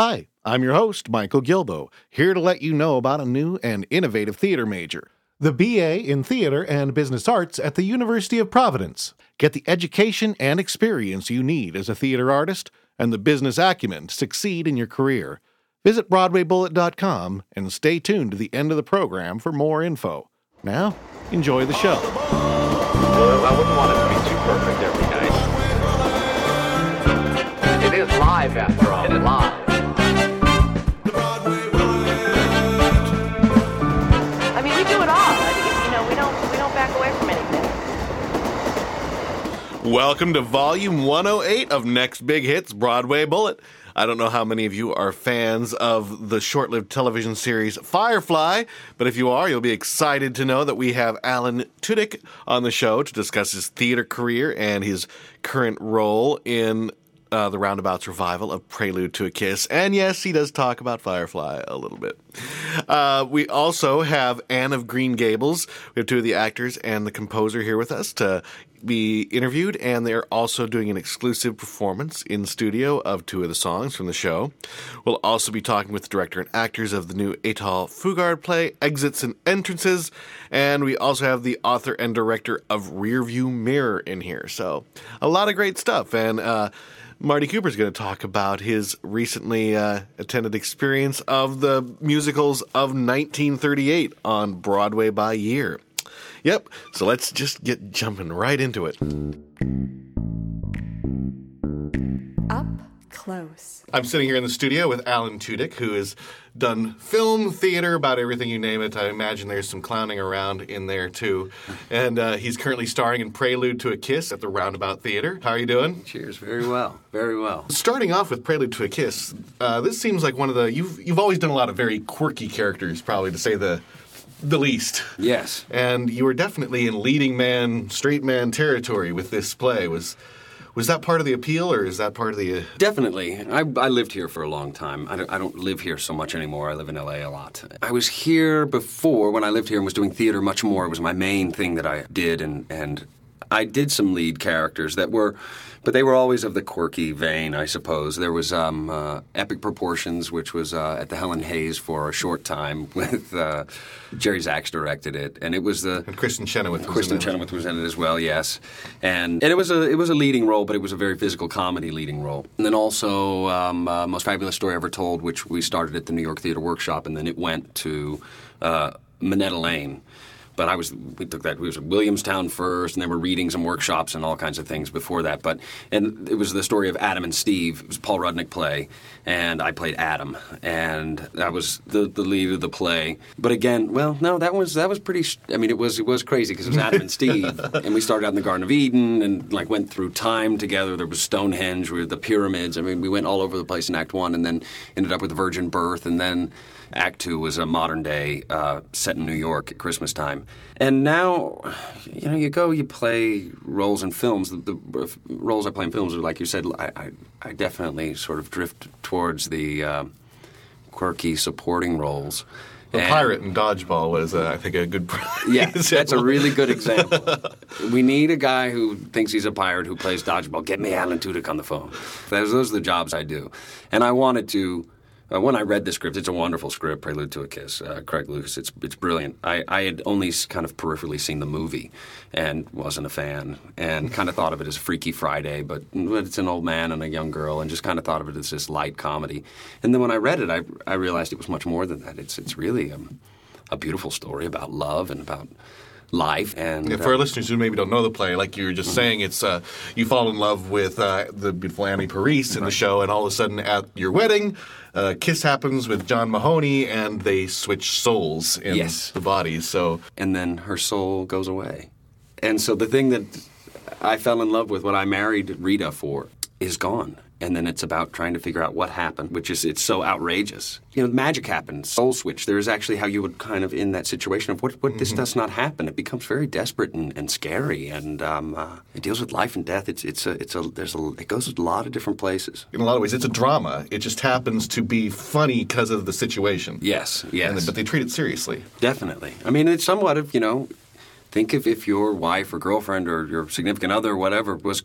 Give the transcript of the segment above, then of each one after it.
Hi, I'm your host, Michael Gilbo, here to let you know about a new and innovative theater major, the BA in Theater and Business Arts at the University of Providence. Get the education and experience you need as a theater artist and the business acumen to succeed in your career. Visit BroadwayBullet.com and stay tuned to the end of the program for more info. Now, enjoy the show. I wouldn't want it to be too perfect every night. It is live, after all. It is live. I mean, we do it all. We don't back away from anything. Welcome to Volume 108 of Next Big Hits Broadway Bullet. I don't know how many of you are fans of the short-lived television series Firefly, but if you are, you'll be excited to know that we have Alan Tudyk on the show to discuss his theater career and his current role in the Roundabout's revival of Prelude to a Kiss. And yes, he does talk about Firefly a little bit. We also have Anne of Green Gables. We have two of the actors and the composer here with us to be interviewed, and they're also doing an exclusive performance in studio of two of the songs from the show. We'll also be talking with the director and actors of the new Athol Fugard play, Exits and Entrances, and we also have the author and director of Rearview Mirror in here. So a lot of great stuff, and Marty Cooper's going to talk about his recently attended experience of the musicals of 1938 on Broadway by year. Yep, so let's just get jumping right into it. Up close. I'm sitting here in the studio with Alan Tudyk, who has done film, theater, about everything you name it. I imagine there's some clowning around in there, too. And he's currently starring in Prelude to a Kiss at the Roundabout Theater. How are you doing? Cheers. Very well. Very well. Starting off with Prelude to a Kiss, this seems like one of the... You've always done a lot of very quirky characters, probably, to say the least. Yes. And you were definitely in leading man, straight man territory with this play. Was that part of the appeal, or is that part of the... Definitely. I lived here for a long time. I don't live here so much anymore. I live in L.A. a lot. I was here before, when I lived here and was doing theater much more. It was my main thing that I did, and I did some lead characters that were... But they were always of the quirky vein, I suppose. There was Epic Proportions, which was at the Helen Hayes for a short time with Jerry Zaks directed it, and it was the... And Kristen Chenoweth. Kristen Chenoweth was in it as well, yes. And it was a leading role, but it was a very physical comedy leading role. And then also Most Fabulous Story Ever Told, which we started at the New York Theatre Workshop, and then it went to Minetta Lane. But we was at Williamstown first, and there were readings and workshops and all kinds of things before that. And it was the story of Adam and Steve. It was a Paul Rudnick play, and I played Adam, and that was the lead of the play. But again, well, no, that was pretty. I mean, it was crazy because it was Adam and Steve, and we started out in the Garden of Eden and like went through time together. There was Stonehenge, we were the pyramids. I mean, we went all over the place in Act One, and then ended up with the Virgin Birth, and then Act Two was a modern day set in New York at Christmas time. And now, you know, you play roles in films. The roles I play in films are, like you said, I definitely sort of drift towards the quirky supporting roles. The pirate in Dodgeball was, I think, a good example. That's a really good example. We need a guy who thinks he's a pirate who plays Dodgeball. Get me Alan Tudyk on the phone. Those are the jobs I do. And I wanted to... When I read the script, it's a wonderful script, Prelude to a Kiss, Craig Lucas, it's brilliant. I had only kind of peripherally seen the movie and wasn't a fan and kind of thought of it as Freaky Friday, but it's an old man and a young girl and just kind of thought of it as this light comedy. And then when I read it, I realized it was much more than that. It's really a beautiful story about love and about... life. And for our listeners who maybe don't know the play, like you were just saying, it's you fall in love with the beautiful Annie Parise in the show, and all of a sudden at your wedding, a kiss happens with John Mahoney, and they switch souls in the bodies. So, and then her soul goes away, and so the thing that I fell in love with, what I married Rita for, is gone. And then it's about trying to figure out what happened, which is, it's so outrageous. You know, magic happens, soul switch. There is actually how you would kind of in that situation of what this does not happen. It becomes very desperate and scary, and it deals with life and death. It goes a lot of different places. In a lot of ways, it's a drama. It just happens to be funny because of the situation. Yes, yes. But they treat it seriously. Definitely. I mean, it's somewhat of, you know, Think of if your wife or girlfriend or your significant other or whatever was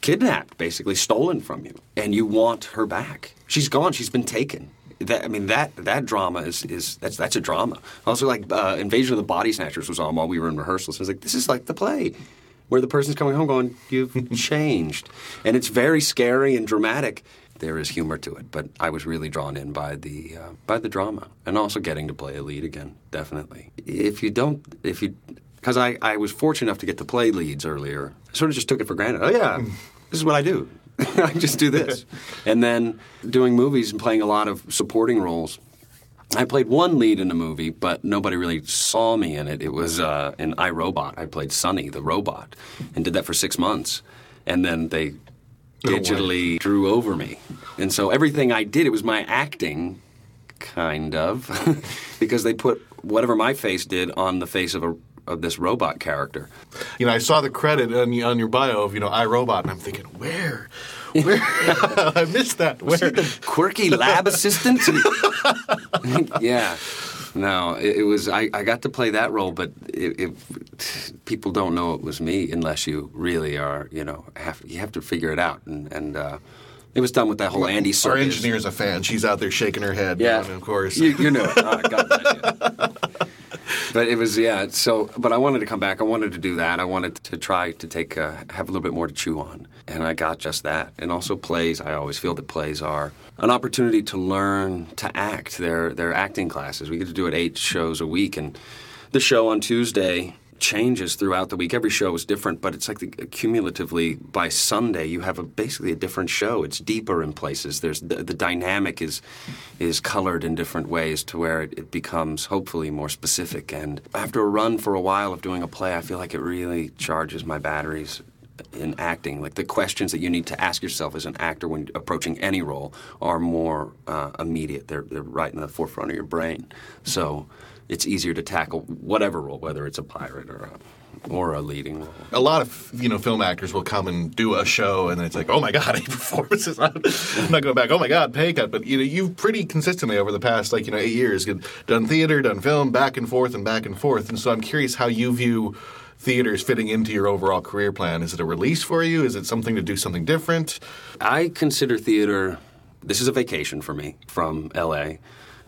kidnapped, basically stolen from you, and you want her back. She's gone. She's been taken. That drama is a drama. Also, Invasion of the Body Snatchers was on while we were in rehearsals. I was like, this is like the play where the person's coming home going, you've changed. And it's very scary and dramatic. There is humor to it, but I was really drawn in by the drama, and also getting to play a lead again, definitely. Because I was fortunate enough to get to play leads earlier. I sort of just took it for granted. Oh, yeah, this is what I do. I just do this. And then doing movies and playing a lot of supporting roles. I played one lead in a movie, but nobody really saw me in it. It was in iRobot. I played Sonny, the robot, and did that for 6 months. And then they digitally drew over me. And so everything I did, it was my acting, kind of, because they put whatever my face did on the face of this robot character. You know, I saw the credit on your bio of, iRobot, and I'm thinking, where? I missed that. Where? Was he the quirky lab assistant? Yeah. No, it was, I got to play that role, but people don't know it was me unless you really are, you have to figure it out. And it was done with that whole Andy circus. Our engineer's a fan. She's out there shaking her head. Yeah. Of course. You know it. Oh, God bless you. But it was, but I wanted to come back. I wanted to do that. I wanted to try to have a little bit more to chew on. And I got just that. And also plays, I always feel that plays are an opportunity to learn to act. They're acting classes. We get to do it 8 shows a week. And the show on Tuesday changes throughout the week. Every show is different, but it's cumulatively by Sunday you have basically a different show. It's deeper in places. There's the dynamic is colored in different ways to where it becomes hopefully more specific. And after a run for a while of doing a play, I feel like it really charges my batteries in acting. Like the questions that you need to ask yourself as an actor when approaching any role are more immediate. They're right in the forefront of your brain. So it's easier to tackle whatever role, whether it's a pirate or a leading role. A lot of film actors will come and do a show, and then it's like, oh my God, 8 performances. I'm not going back. Oh my God, pay cut. But you've pretty consistently over the past 8 years done theater, done film, back and forth. And so I'm curious how you view theater's fitting into your overall career plan. Is it a release for you? Is it something to do something different? I consider theater. This is a vacation for me from L.A.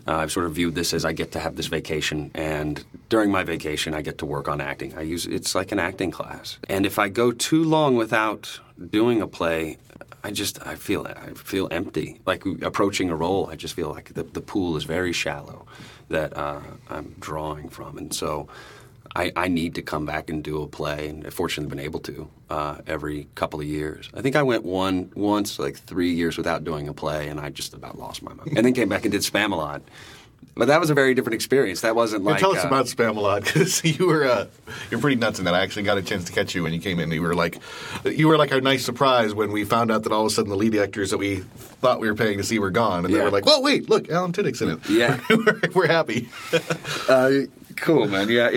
I've sort of viewed this as I get to have this vacation, and during my vacation I get to work on acting. It's like an acting class. And if I go too long without doing a play, I feel empty. Like approaching a role, I just feel like the pool is very shallow that I'm drawing from. And so I need to come back and do a play, and I've fortunately been able to every couple of years. I think I went once 3 years without doing a play, and I just about lost my mind. And then came back and did Spamalot. But that was a very different experience. That wasn't like... Tell us about Spamalot, because you're pretty nuts in that. I actually got a chance to catch you when you came in. You were like a nice surprise when we found out that all of a sudden the lead actors that we thought we were paying to see were gone. And they were like, well, wait, look, Alan Tudyk's in it. Yeah. We're happy. Cool, man. Yeah,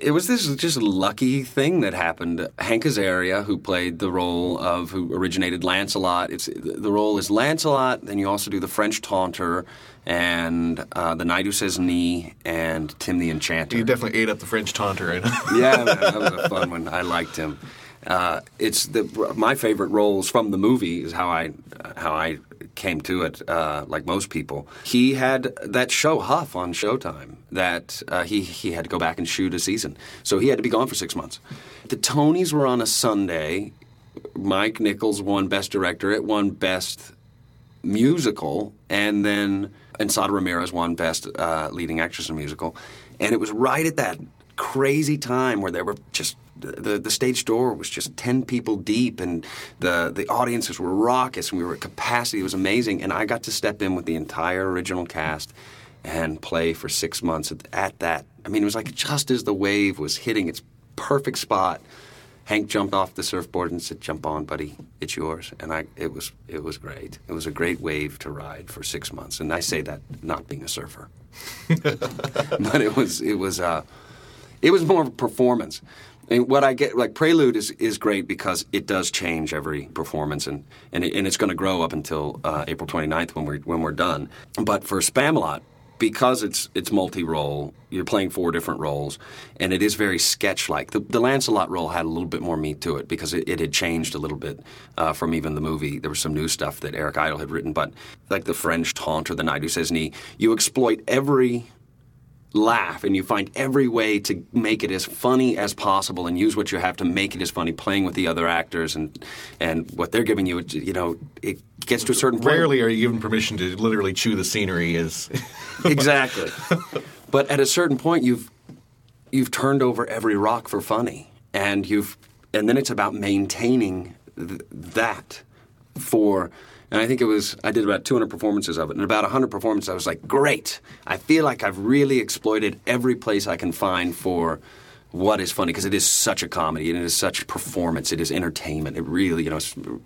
it was this just lucky thing that happened. Hank Azaria, who originated Lancelot. The role is Lancelot, then you also do the French Taunter and the Knight Who Says Nee and Tim the Enchanter. You definitely ate up the French Taunter, right? Yeah, man, that was a fun one. I liked him. My favorite roles from the movie is how I came to it, like most people. He had that show Huff on Showtime that he had to go back and shoot a season. So he had to be gone for 6 months. The Tonys were on a Sunday. Mike Nichols won Best Director. It won Best Musical. And then Sada Ramirez won Best Leading Actress in a Musical. And it was right at that crazy time where there were just... The stage door was just 10 people deep, and the audiences were raucous, and we were at capacity. It was amazing, and I got to step in with the entire original cast and play for 6 months at that. I mean, it was like just as the wave was hitting its perfect spot, Hank jumped off the surfboard and said, "Jump on, buddy, it's yours." And it was great. It was a great wave to ride for 6 months, and I say that not being a surfer, but it was more of a performance. And what I get, Prelude is great because it does change every performance, and it's going to grow up until April 29th when we're done. But for Spamalot, because it's multi-role, you're playing four different roles, and it is very sketch-like. The Lancelot role had a little bit more meat to it because it had changed a little bit from even the movie. There was some new stuff that Eric Idle had written, but like the French taunt or the knight who says knee, you exploit every laugh and you find every way to make it as funny as possible and use what you have to make it as funny, playing with the other actors and what they're giving you, you know, it gets to a certain point. Rarely are you given permission to literally chew the scenery as... Exactly. But at a certain point you've turned over every rock for funny and then it's about maintaining that for... And I think I did about 200 performances of it. And about 100 performances, I was like, great. I feel like I've really exploited every place I can find for what is funny. Because it is such a comedy, and it is such performance. It is entertainment. It really, you know,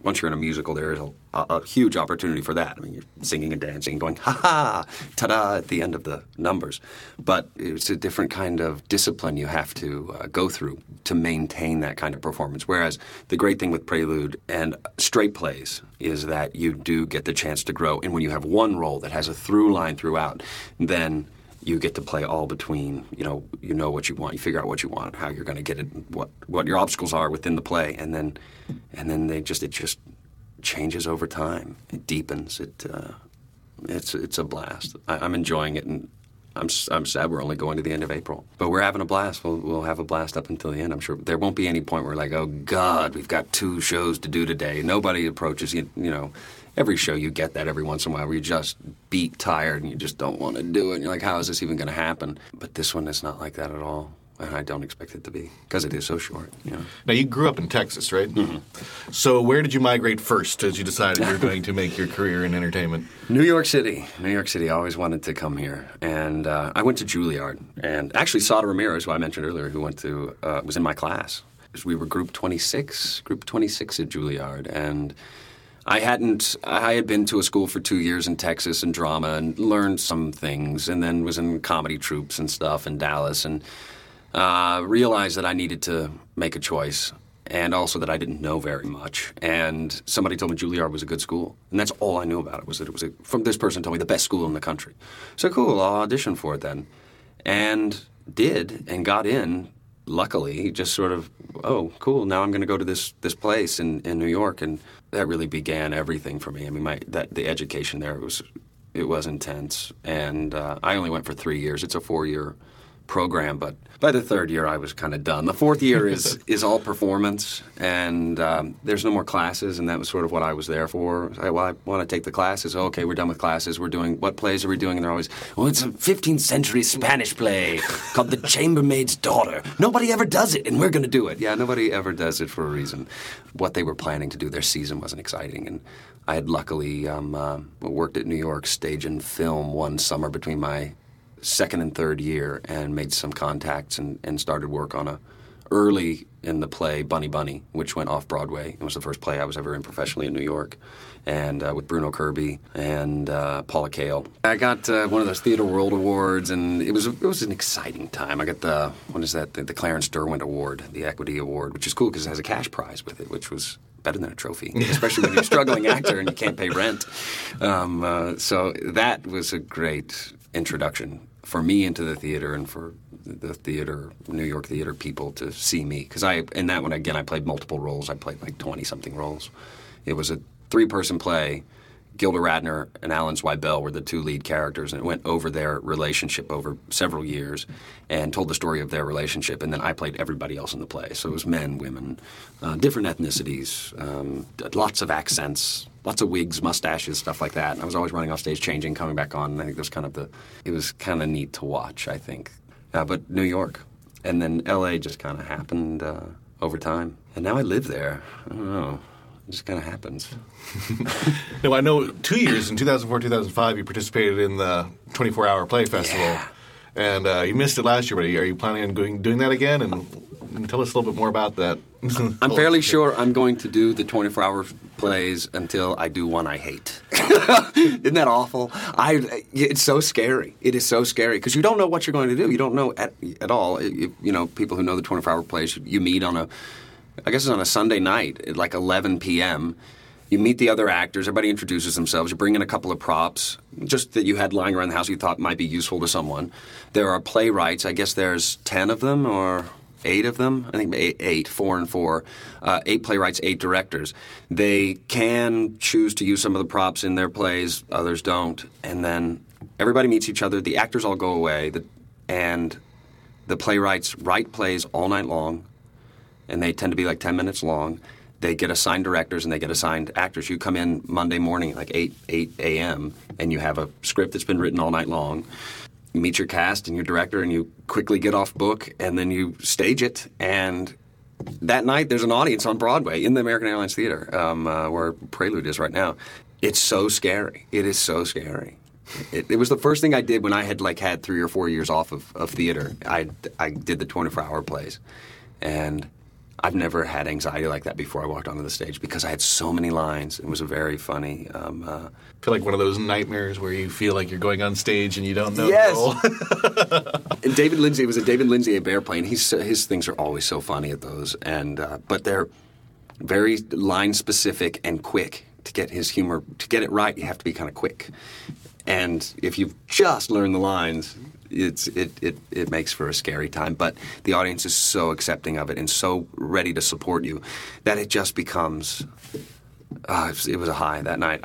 once you're in a musical, there is a huge opportunity for that. I mean, you're singing and dancing, going, ha-ha, ta-da, at the end of the numbers. But it's a different kind of discipline you have to go through to maintain that kind of performance. Whereas the great thing with Prelude and straight plays is that you do get the chance to grow. And when you have one role that has a through line throughout, then you get to play all between, you know what you want, you figure out what you want, how you're going to get it, what your obstacles are within the play, and then it just changes over time. It deepens. It's a blast. I'm enjoying it, and I'm sad we're only going to the end of April. But we're having a blast. We'll have a blast up until the end, I'm sure. There won't be any point where we're like, oh, God, we've got two shows to do today. Nobody approaches, you know. Every show you get that every once in a while where you just beat tired and you just don't want to do it. And you're like, how is this even going to happen? But this one is not like that at all. And I don't expect it to be because it is so short. You know? Now, you grew up in Texas, right? Mm-hmm. So where did you migrate first as you decided you were going to make your career in entertainment? New York City. New York City. I always wanted to come here. And I went to Juilliard. And actually, Sada Ramirez, who I mentioned earlier, who was in my class. We were group 26 at Juilliard. And I had been to a school for 2 years in Texas in drama and learned some things and then was in comedy troupes and stuff in Dallas and realized that I needed to make a choice and also that I didn't know very much. And somebody told me Juilliard was a good school. And that's all I knew about it was that it was, from this person told me, the best school in the country. So cool, I'll audition for it then. And did and got in. Luckily, just sort of, oh, cool, now I'm going to go to this place in New York. And that really began everything for me. I mean, the education there was intense. And I only went for 3 years. It's a 4-year program, but by the third year, I was kind of done. The fourth year is all performance, and there's no more classes, and that was sort of what I was there for. I want to take the classes. Oh, okay, we're done with classes. We're doing, what plays are we doing? And they're always, oh, it's a 15th century Spanish play called The Chambermaid's Daughter. Nobody ever does it, and we're going to do it. Yeah, nobody ever does it for a reason. What they were planning to do, their season wasn't exciting, and I had luckily worked at New York Stage and Film one summer between my second and third year and made some contacts and started work on early in the play Bunny Bunny, which went off Broadway. It was the first play I was ever in professionally in New York, and with Bruno Kirby and Paula Cale. I got one of those Theatre World Awards, and it was an exciting time. I got the Clarence Derwent Award, the Equity Award, which is cool because it has a cash prize with it, which was better than a trophy, especially when you're a struggling actor and you can't pay rent. So that was a great introduction for me into the theater and for the theater, New York theater people to see me. Because in that one, again, I played multiple roles. I played like 20-something roles. It was a three-person play. Gilda Radner and Alan Zweibel were the two lead characters, and it went over their relationship over several years and told the story of their relationship. And then I played everybody else in the play. So it was men, women, different ethnicities, lots of accents, lots of wigs, mustaches, stuff like that. And I was always running off stage, changing, coming back on. And I think it was kind of neat to watch, I think. But New York. And then L.A. just kind of happened over time. And now I live there. I don't know. It just kind of happens. No, I know 2 years, in 2004, 2005, you participated in the 24-Hour Play Festival. Yeah. And you missed it last year, but are you planning on doing that again? And tell us a little bit more about that. I'm fairly sure I'm going to do the 24-hour plays until I do one I hate. Isn't that awful? It's so scary. It is so scary because you don't know what you're going to do. You don't know at all. You know, people who know the 24-hour plays, you meet on a Sunday night at like 11 p.m., You meet the other actors. Everybody introduces themselves. You bring in a couple of props, just that you had lying around the house you thought might be useful to someone. There are playwrights. I guess there's 10 of them or 8 of them. I think 8, 4 and 4. 8 playwrights, 8 directors. They can choose to use some of the props in their plays. Others don't. And then everybody meets each other. The actors all go away. And the playwrights write plays all night long. And they tend to be like 10 minutes long. They get assigned directors and they get assigned actors. You come in Monday morning at like 8 a.m. and you have a script that's been written all night long. You meet your cast and your director and you quickly get off book and then you stage it. And that night there's an audience on Broadway in the American Airlines Theater where Prelude is right now. It's so scary. It is so scary. It was the first thing I did when I had had 3 or 4 years off of theater. I did the 24-hour plays. And I've never had anxiety like that before I walked onto the stage because I had so many lines. It was a very funny... I feel like one of those nightmares where you feel like you're going on stage and you don't know. Yes! And David Lindsay, it was a David Lindsay-Abaire play, and his things are always so funny at those. But they're very line-specific and quick. To get his humor, to get it right, you have to be kind of quick. And if you've just learned the lines... It makes for a scary time, but the audience is so accepting of it and so ready to support you that it just becomes... it was a high that night.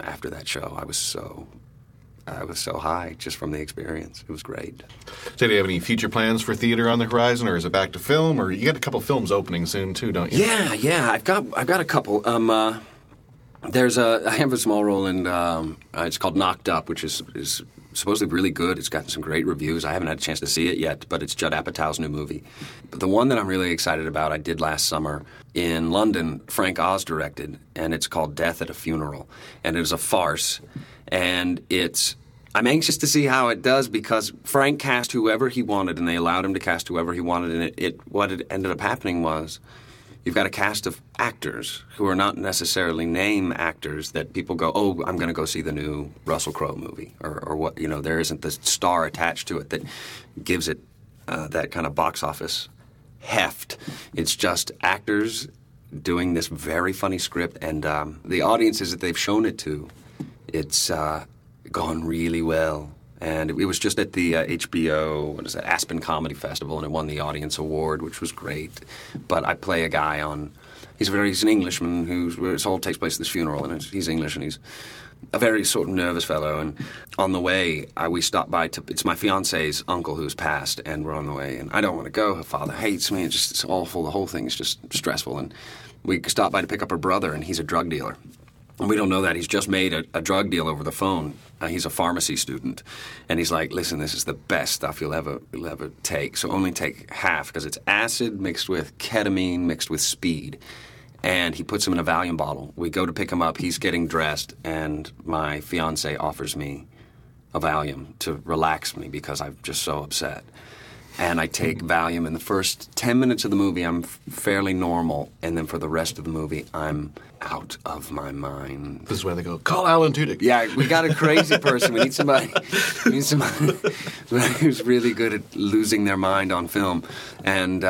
After that show, I was so high just from the experience. It was great. So do you have any future plans for theater on the horizon, or is it back to film? Or you got a couple films opening soon too, don't you? Yeah. I've got a couple. I have a small role in. It's called Knocked Up, which is supposedly really good. It's gotten some great reviews. I haven't had a chance to see it yet, but it's Judd Apatow's new movie. But the one that I'm really excited about, I did last summer in London. Frank Oz directed, and it's called Death at a Funeral, and it is a farce. And I'm anxious to see how it does because Frank cast whoever he wanted, and they allowed him to cast whoever he wanted. And what it ended up happening was, you've got a cast of actors who are not necessarily name actors that people go, oh, I'm going to go see the new Russell Crowe movie, or what, you know, there isn't the star attached to it that gives it that kind of box office heft. It's just actors doing this very funny script, and the audiences that they've shown it to, it's gone really well. And it was just at the HBO, Aspen Comedy Festival, and it won the Audience Award, which was great. But I play a guy he's an Englishman where this all takes place at this funeral, and he's English, and he's a very sort of nervous fellow. And on the way, we stopped by it's my fiance's uncle who's passed, and we're on the way, and I don't want to go. Her father hates me. It's awful. The whole thing is just stressful. And we stopped by to pick up her brother, and he's a drug dealer. And we don't know that. He's just made a drug deal over the phone. He's a pharmacy student. And he's like, listen, this is the best stuff you'll ever take. So only take half, because it's acid mixed with ketamine mixed with speed. And he puts him in a Valium bottle. We go to pick him up. He's getting dressed. And my fiancé offers me a Valium to relax me because I'm just so upset. And I take Valium. In the first 10 minutes of the movie, I'm fairly normal. And then for the rest of the movie, I'm out of my mind. This is where they go, call Alan Tudyk. Yeah, we got a crazy person. We need somebody. Who's really good at losing their mind on film. And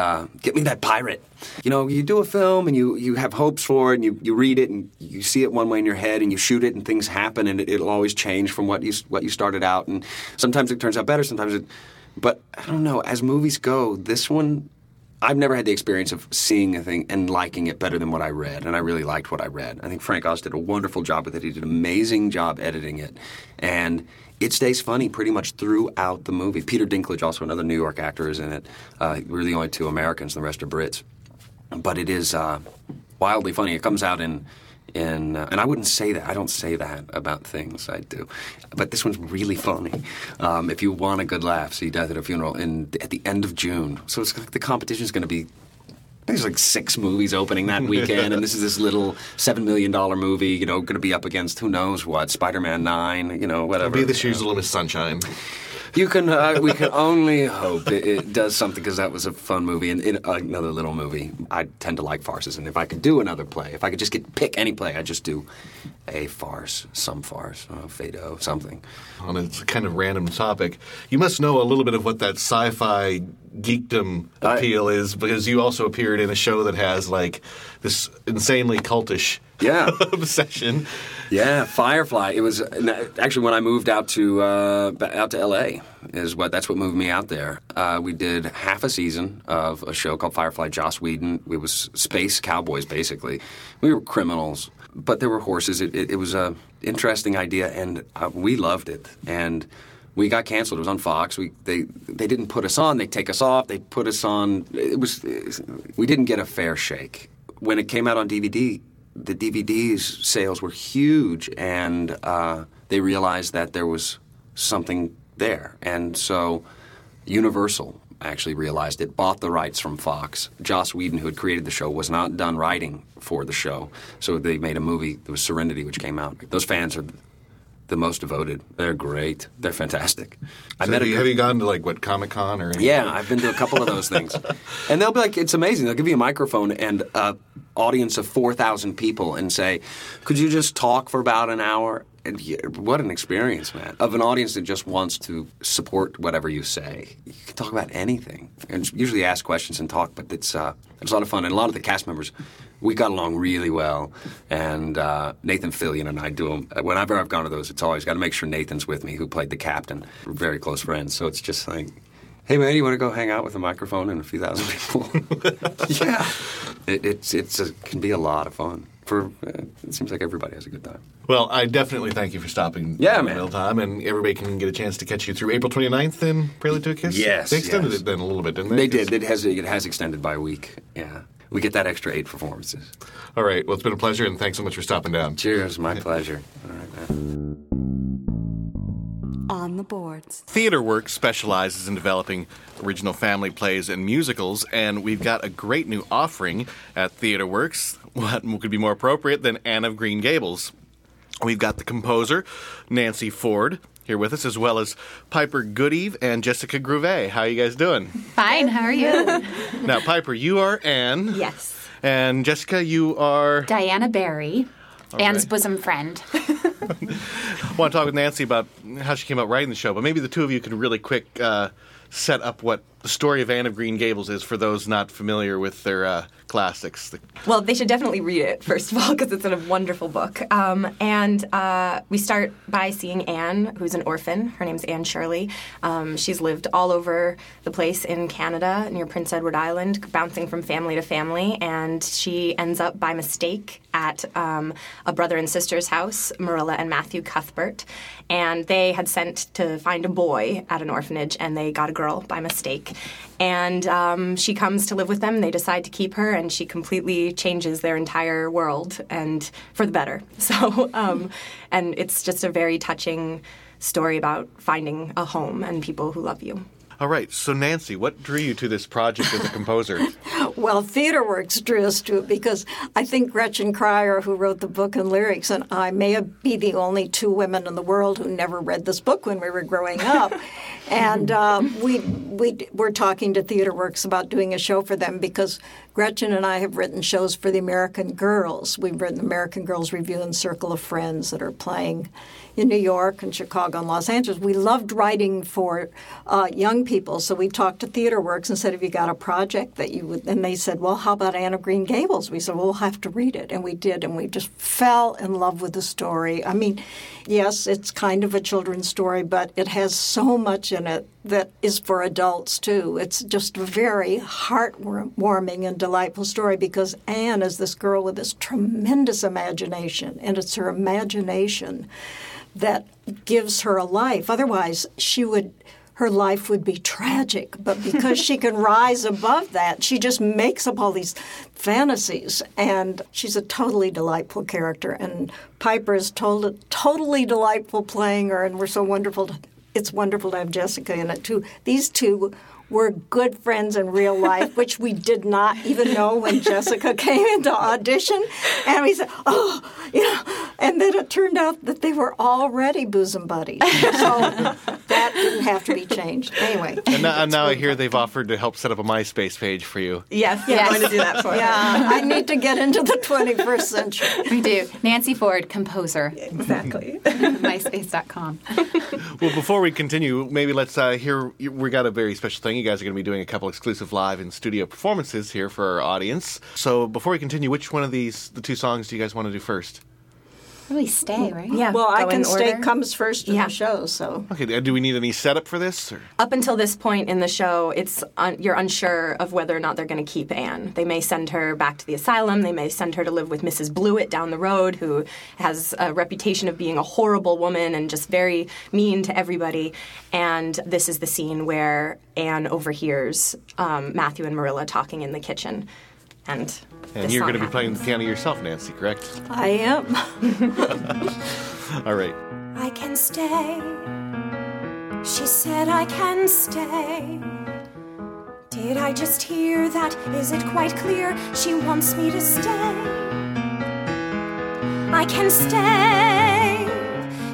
get me that pirate. You know, you do a film and you have hopes for it, and you read it and you see it one way in your head and you shoot it and things happen, and it'll always change from what you started out. And sometimes it turns out better, sometimes it... But I don't know, as movies go, this one, I've never had the experience of seeing a thing and liking it better than what I read, and I really liked what I read. I think Frank Oz did a wonderful job with it. He did an amazing job editing it, and it stays funny pretty much throughout the movie. Peter Dinklage, also another New York actor, is in it. We're the only two Americans, the rest are Brits. But it is wildly funny. It comes out and I wouldn't say that. I don't say that about things I do. But this one's really funny. If you want a good laugh, see Death at a Funeral at the end of June. So it's like the competition's going to be... There's like 6 movies opening that weekend, and this is this little $7 million movie, you know, going to be up against who knows what, Spider-Man 9, you know, whatever. It'll be this year's Little Miss Sunshine. We can only hope it does something, because that was a fun movie and another little movie. I tend to like farces, and if I could do another play, if I could just pick any play, I'd just do a farce, some farce, Fado, something. On a kind of random topic, you must know a little bit of what that sci-fi geekdom appeal is, because you also appeared in a show that has like this insanely cultish yeah. obsession. Yeah, Firefly. It was actually when I moved out to L.A. That's what moved me out there. We did half a season of a show called Firefly. Joss Whedon. It was space cowboys, basically. We were criminals, but there were horses. It was an interesting idea, and we loved it. And we got canceled. It was on Fox. They didn't put us on. They take us off. They put us on. We didn't get a fair shake. When it came out on DVD, the DVD's sales were huge, and they realized that there was something there. And so Universal actually realized it, bought the rights from Fox. Joss Whedon, who had created the show, was not done writing for the show, so they made a movie. There was Serenity, which came out. Those fans are the most devoted. They're great. They're fantastic. Have you gone to, Comic-Con or anything? Yeah, I've been to a couple of those things. And they'll be like, it's amazing. They'll give you a microphone and an audience of 4,000 people and say, could you just talk for about an hour? And what an experience, man, of an audience that just wants to support whatever you say. You can talk about anything. And usually ask questions and talk, but it's a lot of fun. And a lot of the cast members, we got along really well, and Nathan Fillion and I do them. Whenever I've gone to those, it's always got to make sure Nathan's with me, who played the captain. We're very close friends, so it's just like, hey, man, you want to go hang out with a microphone and a few thousand people? Yeah. It can be a lot of fun. It seems like everybody has a good time. Well, I definitely thank you for stopping in the middle time, and everybody can get a chance to catch you through April 29th in Prelude to a Kiss? Yes. They extended it then a little bit, didn't they? They did. It has extended by a week, yeah. We get that extra 8 performances. All right. Well, it's been a pleasure, and thanks so much for stopping down. Cheers. My pleasure. All right, man. On the boards. TheaterWorks specializes in developing original family plays and musicals, and we've got a great new offering at TheaterWorks. What could be more appropriate than Anne of Green Gables? We've got the composer, Nancy Ford, here with us, as well as Piper Goodeve and Jessica Gruvet. How are you guys doing? Fine, how are you? Now, Piper, you are Anne. Yes. And Jessica, you are? Diana Barry, all Anne's right. Bosom friend. I want to talk with Nancy about how she came out writing the show, but maybe the two of you could really quick set up what the story of Anne of Green Gables is for those not familiar with their classics. Well, they should definitely read it, first of all, because it's a wonderful book. And we start by seeing Anne, who's an orphan. Her name's Anne Shirley. She's lived all over the place in Canada, near Prince Edward Island, bouncing from family to family. And she ends up, by mistake, at a brother and sister's house, Marilla and Matthew Cuthbert. And they had sent to find a boy at an orphanage, and they got a girl by mistake. And she comes to live with them. They decide to keep her, and she completely changes their entire world, and for the better. So, and it's just a very touching story about finding a home and people who love you. All right. So, Nancy, what drew you to this project as a composer? Well, TheaterWorks drew us to it because I think Gretchen Cryer, who wrote the book and lyrics, and I may be the only two women in the world who never read this book when we were growing up. And we were talking to TheaterWorks about doing a show for them because Gretchen and I have written shows for the American Girls. We've written American Girls Review and Circle of Friends that are playing in New York and Chicago and Los Angeles. We loved writing for young people, so we talked to TheaterWorks and said, have you got a project that you would... And they said, well, how about Anne of Green Gables? We said, well, we'll have to read it. And we did, and we just fell in love with the story. I mean, yes, it's kind of a children's story, but it has so much in it that is for adults, too. It's just a very heartwarming and delightful story because Anne is this girl with this tremendous imagination, and it's her imagination that gives her a life. Otherwise, her life would be tragic. But because she can rise above that, she just makes up all these fantasies. And she's a totally delightful character. And Piper is totally delightful playing her, and we're so wonderful. It's wonderful to have Jessica in it, too. These two were good friends in real life, which we did not even know when Jessica came into audition. And we said, and then it turned out that they were already bosom buddies. So That didn't have to be changed. Anyway. And now I hear they've offered to help set up a MySpace page for you. Yes. I'm going to do that for you. Yeah, I need to get into the 21st century. We do. Nancy Ford, composer. Exactly. MySpace.com. Well, before we continue, maybe let's hear, we got a very special thing. You guys are going to be doing a couple exclusive live in studio performances here for our audience. So before we continue, which one of these, the two songs do you guys want to do first? Really stay, right? Yeah. Well, I can stay comes first in the show, so. Okay, do we need any setup for this? Or? Up until this point in the show, you're unsure of whether or not they're going to keep Anne. They may send her back to the asylum. They may send her to live with Mrs. Blewett down the road, who has a reputation of being a horrible woman and just very mean to everybody. And this is the scene where Anne overhears Matthew and Marilla talking in the kitchen. And you're going to be playing the piano yourself, Nancy, correct? I am. All right. I can stay. She said I can stay. Did I just hear that? Is it quite clear? She wants me to stay. I can stay.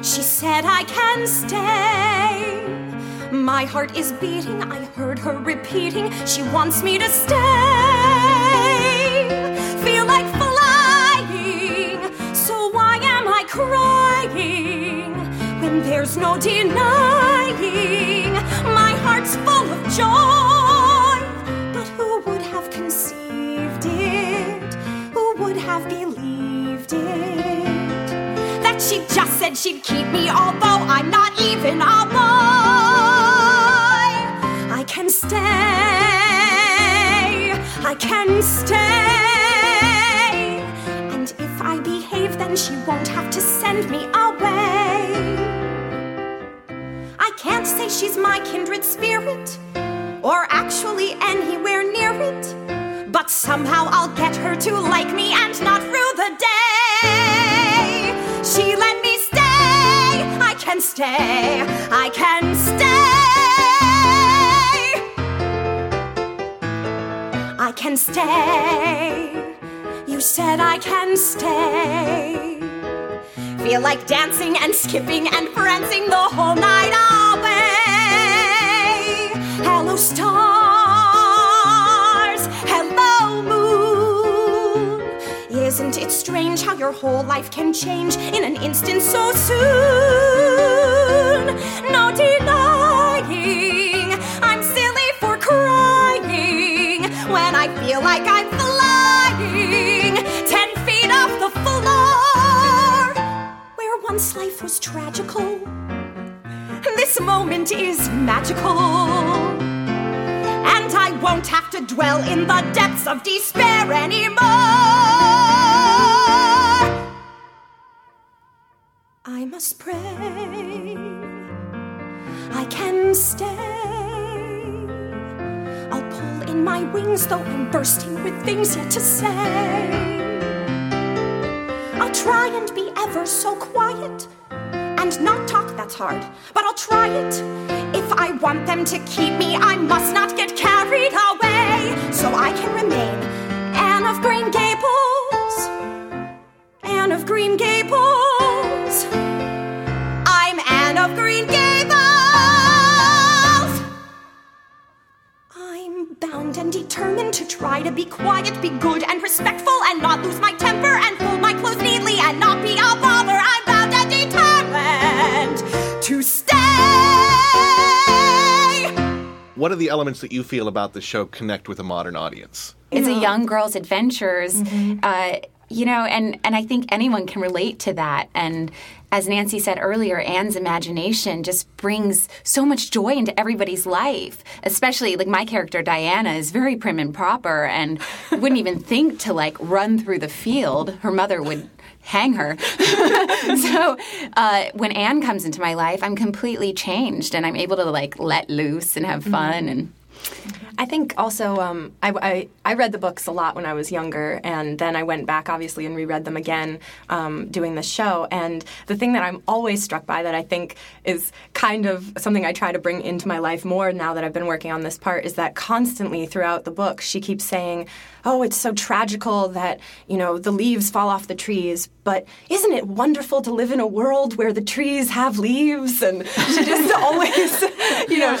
She said I can stay. My heart is beating. I heard her repeating. She wants me to stay. Feel like flying, so why am I crying when there's no denying? My heart's full of joy, but who would have conceived it? Who would have believed it? That she just said she'd keep me, although I'm not even a boy. I can stay, I can stay. Then she won't have to send me away. I can't say she's my kindred spirit, or actually anywhere near it, but somehow I'll get her to like me and not rue the day. She let me stay, I can stay, I can stay. I can stay. You said I can stay. Feel like dancing and skipping and prancing the whole night away. Hello stars, hello moon. Isn't it strange how your whole life can change in an instant so soon? No denying, I'm silly for crying when I feel like I'm flying. 10 feet off the floor, where once life was tragical, this moment is magical. And I won't have to dwell in the depths of despair anymore. I must pray, I can stay. I'll pull in my wings, though I'm bursting with things yet to say. I'll try and be ever so quiet and not talk, that's hard, but I'll try it. If I want them to keep me, I must not get carried away, so I can remain Anne of Green Gables, Anne of Green Gables. I'm Anne of Green Gables. I'm bound and determined to try to be quiet, be good and respectful, and not lose my temper and fold my clothes neatly and not be a bother. I'm bound and determined to stay. What are the elements that you feel about the show connect with a modern audience? It's a young girl's adventures, and I think anyone can relate to that. And as Nancy said earlier, Anne's imagination just brings so much joy into everybody's life, especially, like, my character, Diana, is very prim and proper and wouldn't even think to, like, run through the field. Her mother would hang her. So when Anne comes into my life, I'm completely changed, and I'm able to, like, let loose and have fun. And I think also I read the books a lot when I was younger, and then I went back, obviously, and reread them again doing this show. And the thing that I'm always struck by that I think is kind of something I try to bring into my life more now that I've been working on this part is that constantly throughout the book she keeps saying, oh, it's so tragical that, you know, the leaves fall off the trees, but isn't it wonderful to live in a world where the trees have leaves? And she just always,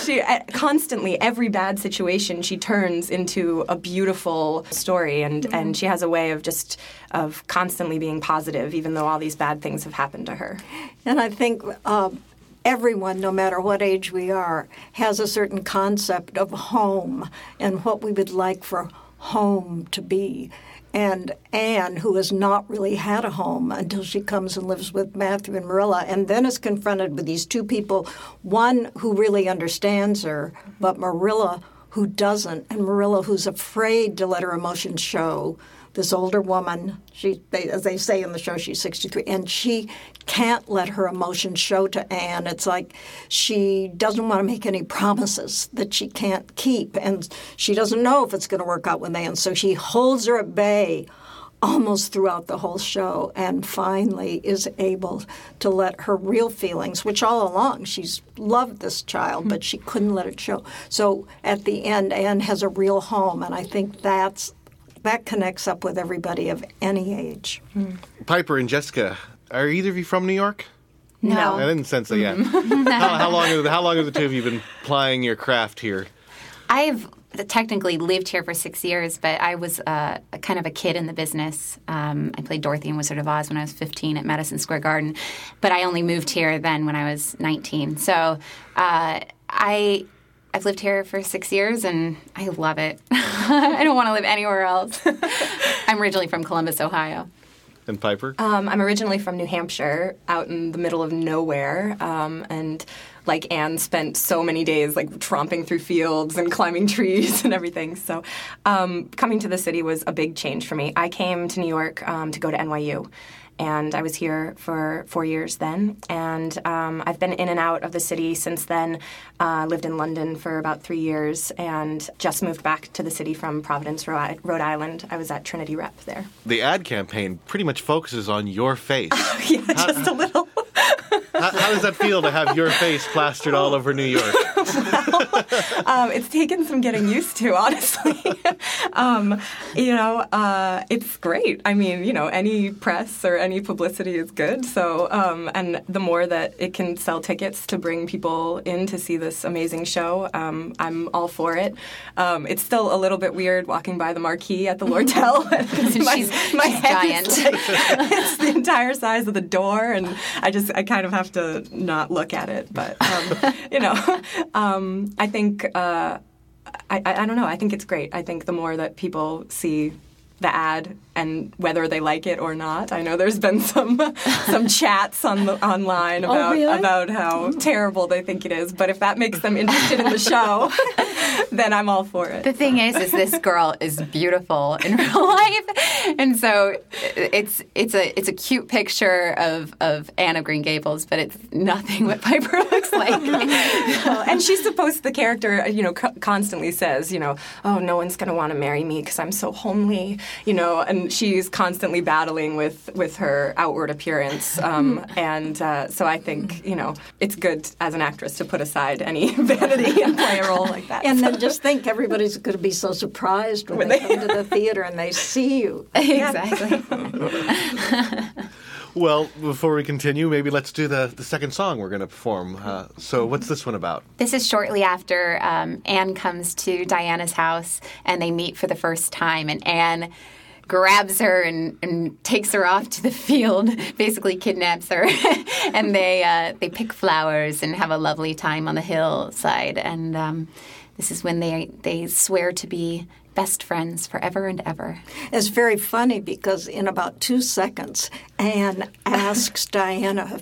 she constantly, every bad situation she turns into a beautiful story. And she has a way of just of constantly being positive, even though all these bad things have happened to her. And I think everyone, no matter what age we are, has a certain concept of home and what we would like for home to be. And Anne, who has not really had a home until she comes and lives with Matthew and Marilla, and then is confronted with these two people, one who really understands her, but Marilla who doesn't, and Marilla who's afraid to let her emotions show. This older woman, as they say in the show, she's 63, and she can't let her emotions show to Anne. It's like she doesn't want to make any promises that she can't keep, and she doesn't know if it's going to work out with Anne, so she holds her at bay almost throughout the whole show and finally is able to let her real feelings, which all along she's loved this child, but she couldn't let it show. So at the end, Anne has a real home, and I think that connects up with everybody of any age. Piper and Jessica, are either of you from New York? No. I didn't sense that yet. How long have the two of you been plying your craft here? I've technically lived here for 6 years, but I was kind of a kid in the business. I played Dorothy in Wizard of Oz when I was 15 at Madison Square Garden, but I only moved here then when I was 19. So I've lived here for 6 years, and I love it. I don't want to live anywhere else. I'm originally from Columbus, Ohio. And Piper? I'm originally from New Hampshire, out in the middle of nowhere, and like Anne spent so many days like tromping through fields and climbing trees and everything. So coming to the city was a big change for me. I came to New York to go to NYU. And I was here for 4 years then, and I've been in and out of the city since then. Lived in London for about 3 years, and just moved back to the city from Providence, Rhode Island. I was at Trinity Rep there. The ad campaign pretty much focuses on your face. Just a little. How does that feel to have your face plastered all over New York? It's taken some getting used to, honestly. It's great. I mean, any press or any publicity is good. So, and the more that it can sell tickets to bring people in to see this amazing show, I'm all for it. It's still a little bit weird walking by the marquee at the Lortel. She's giant. It's the entire size of the door, and I kind of have to not look at it. But, I think, I don't know, I think it's great. I think the more that people see the ad and whether they like it or not, I know there's been some chats online about about how terrible they think it is. But if that makes them interested in the show, then I'm all for it. The thing is this girl is beautiful in real life, and so it's a cute picture of Anne of Green Gables, but it's nothing what Piper looks like. And she's supposed the character, constantly says, oh, no one's going to want to marry me because I'm so homely, and she's constantly battling with her outward appearance. So I think, it's good as an actress to put aside any vanity and play a role like that. And then just think everybody's going to be so surprised when they come to the theater and they see you. Exactly. Well, before we continue, maybe let's do the second song we're going to perform. So what's this one about? This is shortly after Anne comes to Diana's house and they meet for the first time. And Anne grabs her and takes her off to the field, basically kidnaps her. And they pick flowers and have a lovely time on the hillside. And this is when they swear to be best friends forever and ever. It's very funny because in about 2 seconds, Anne asks Diana,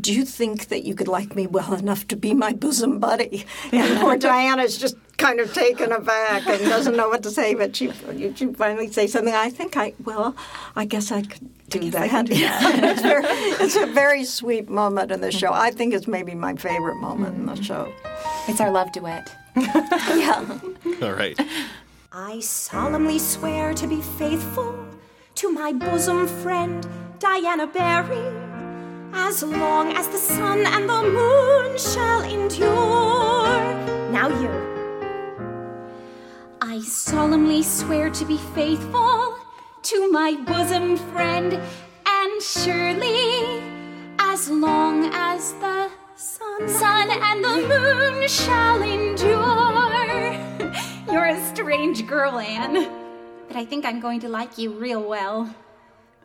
do you think that you could like me well enough to be my bosom buddy? And poor Diana's just kind of taken aback and doesn't know what to say, but she finally says something. I guess I could do that. It's a very sweet moment in the show. I think it's maybe my favorite moment in the show. It's our love duet. Yeah. All right. I solemnly swear to be faithful to my bosom friend, Diana Berry, as long as the sun and the moon shall endure. Now you. I solemnly swear to be faithful to my bosom friend and and surely, as long as the sun and the moon shall endure. You're a strange girl, Anne, but I think I'm going to like you real well.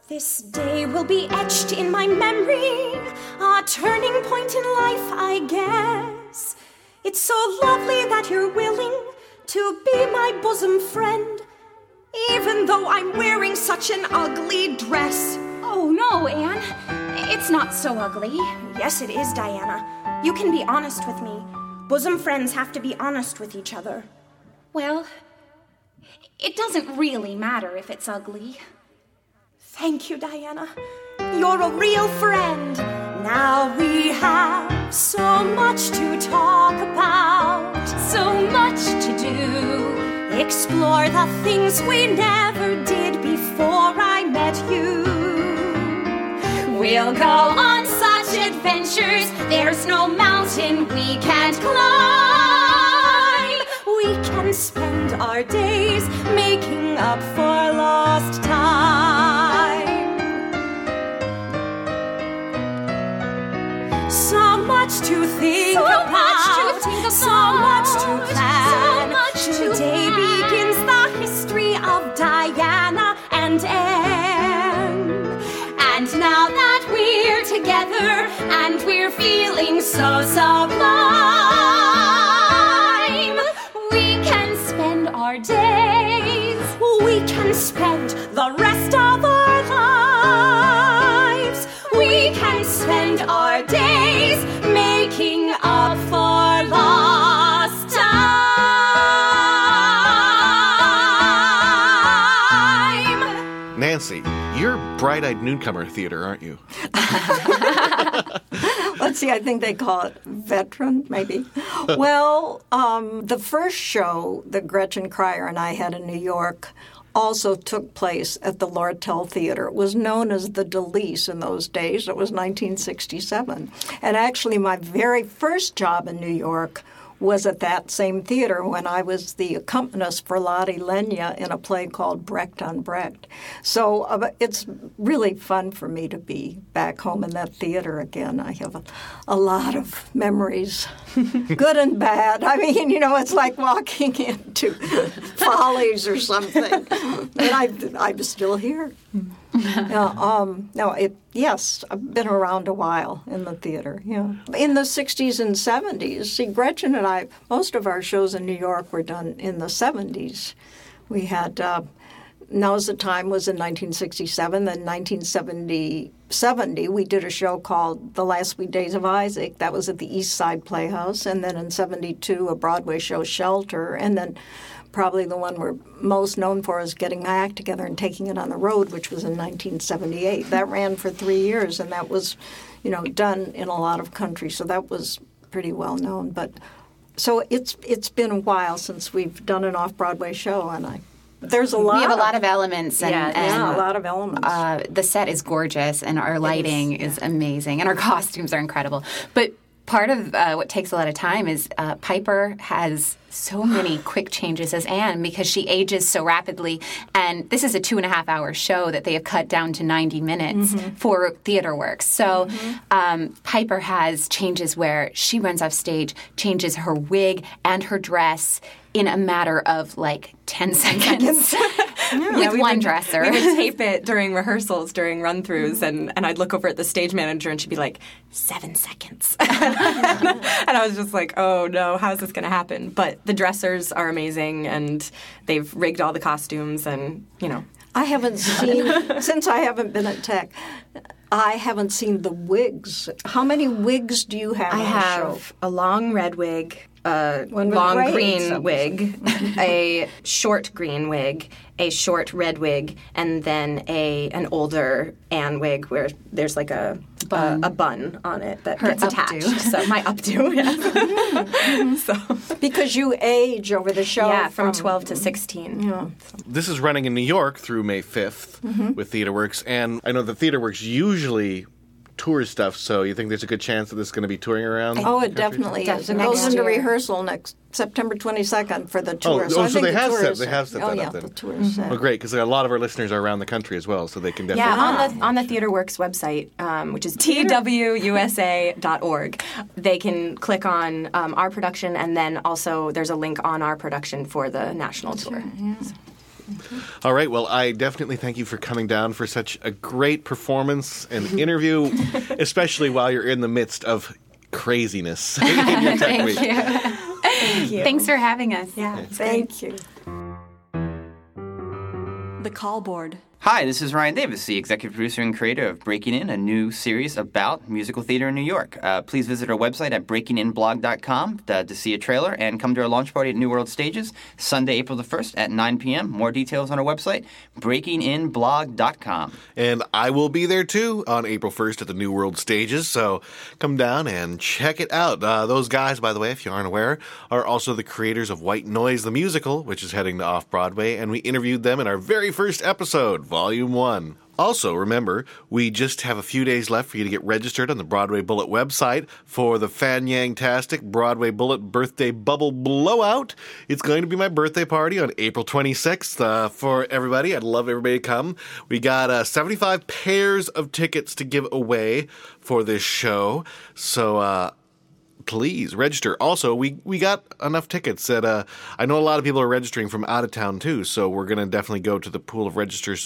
This day will be etched in my memory, a turning point in life, I guess. It's so lovely that you're willing to be my bosom friend, even though I'm wearing such an ugly dress. Oh, no, Anne. It's not so ugly. Yes, it is, Diana. You can be honest with me. Bosom friends have to be honest with each other. Well, it doesn't really matter if it's ugly. Thank you, Diana. You're a real friend. Now we have so much to talk about, so much to do. Explore the things we never did before I met you. We'll go on such adventures. There's no mountain we can't climb. We can spend our days making up for lost time. So much to think about, so much to plan. Today begins the history of Diana and Anne. And now that we're together and we're feeling so sublime, we can spend our days, we can spend the rest of our lives, we can spend our days up for lost time. Nancy, you're bright-eyed newcomer theater, aren't you? Let's see, I think they call it veteran, maybe. Well, the first show that Gretchen Cryer and I had in New York also took place at the Lortel Theater. It was known as the Delise in those days. It was 1967. And actually, my very first job in New York was at that same theater when I was the accompanist for Lottie Lenya in a play called Brecht on Brecht. So it's really fun for me to be back home in that theater again. I have a lot of memories, good and bad. I mean, you know, it's like walking into Follies or something. And I'm still here. Yes, I've been around a while in the theater, yeah. In the 60s and 70s, see, Gretchen and I, most of our shows in New York were done in the 70s. We had, Now's the Time was in 1967, then 1970, we did a show called The Last Sweet Days of Isaac. That was at the East Side Playhouse, and then in 72, a Broadway show, Shelter, and then probably the one we're most known for is Getting My Act Together and Taking It on the Road, which was in 1978. That ran for 3 years, and that was, you know, done in a lot of countries, so that was pretty well known. But so it's been a while since we've done an off-Broadway show, and there's a lot. We have a lot of elements, and a lot of elements. The set is gorgeous, and our lighting is amazing, and our costumes are incredible, but. Part of what takes a lot of time is Piper has so many quick changes as Anne because she ages so rapidly. And this is a 2.5-hour show that they have cut down to 90 minutes for TheaterWorks. So Piper has changes where she runs off stage, changes her wig and her dress in a matter of like 10 seconds. With one dresser. We would tape it during rehearsals, during run-throughs, and I'd look over at the stage manager and she'd be like, 7 seconds. And I was just like, oh, no, how is this going to happen? But the dressers are amazing, and they've rigged all the costumes, and, you know. I haven't seen, since I haven't been at Tech, I haven't seen the wigs. How many wigs do you have on the show? A long red wig, a long green wig, a short green wig, a short red wig, and then an older Anne wig where there's like a bun on it that gets attached. So my updo, So because you age over the show from 12 to 16. Yeah. So. This is running in New York through May 5th with TheaterWorks, and I know that TheaterWorks usually tour stuff, so you think there's a good chance that this is going to be touring around? Oh, it definitely is. It goes into rehearsal next September 22nd for the tour. So they have set that up then. The tour set. Well, great, because a lot of our listeners are around the country as well, so they can definitely... Yeah, on the TheaterWorks website, which is twusa.org, they can click on our production, and then also there's a link on our production for the national tour. Right, yeah. Mm-hmm. All right. Well, I definitely thank you for coming down for such a great performance and interview, especially while you're in the midst of craziness in your tech week. Thank you. Thanks for having us. Yeah. Thank you. The Call Board. Hi, this is Ryan Davis, the executive producer and creator of Breaking In, a new series about musical theater in New York. Please visit our website at breakinginblog.com to see a trailer, and come to our launch party at New World Stages, Sunday, April the 1st at 9 p.m. More details on our website, breakinginblog.com. And I will be there, too, on April 1st at the New World Stages, so come down and check it out. Those guys, by the way, if you aren't aware, are also the creators of White Noise the Musical, which is heading to Off-Broadway, and we interviewed them in our very first episode, Volume 1. Also, remember, we just have a few days left for you to get registered on the Broadway Bullet website for the Fanyang-tastic Broadway Bullet Birthday Bubble Blowout. It's going to be my birthday party on April 26th for everybody. I'd love everybody to come. We got 75 pairs of tickets to give away for this show, so... please register. Also, we got enough tickets that I know a lot of people are registering from out of town too, so we're going to definitely go to the pool of registered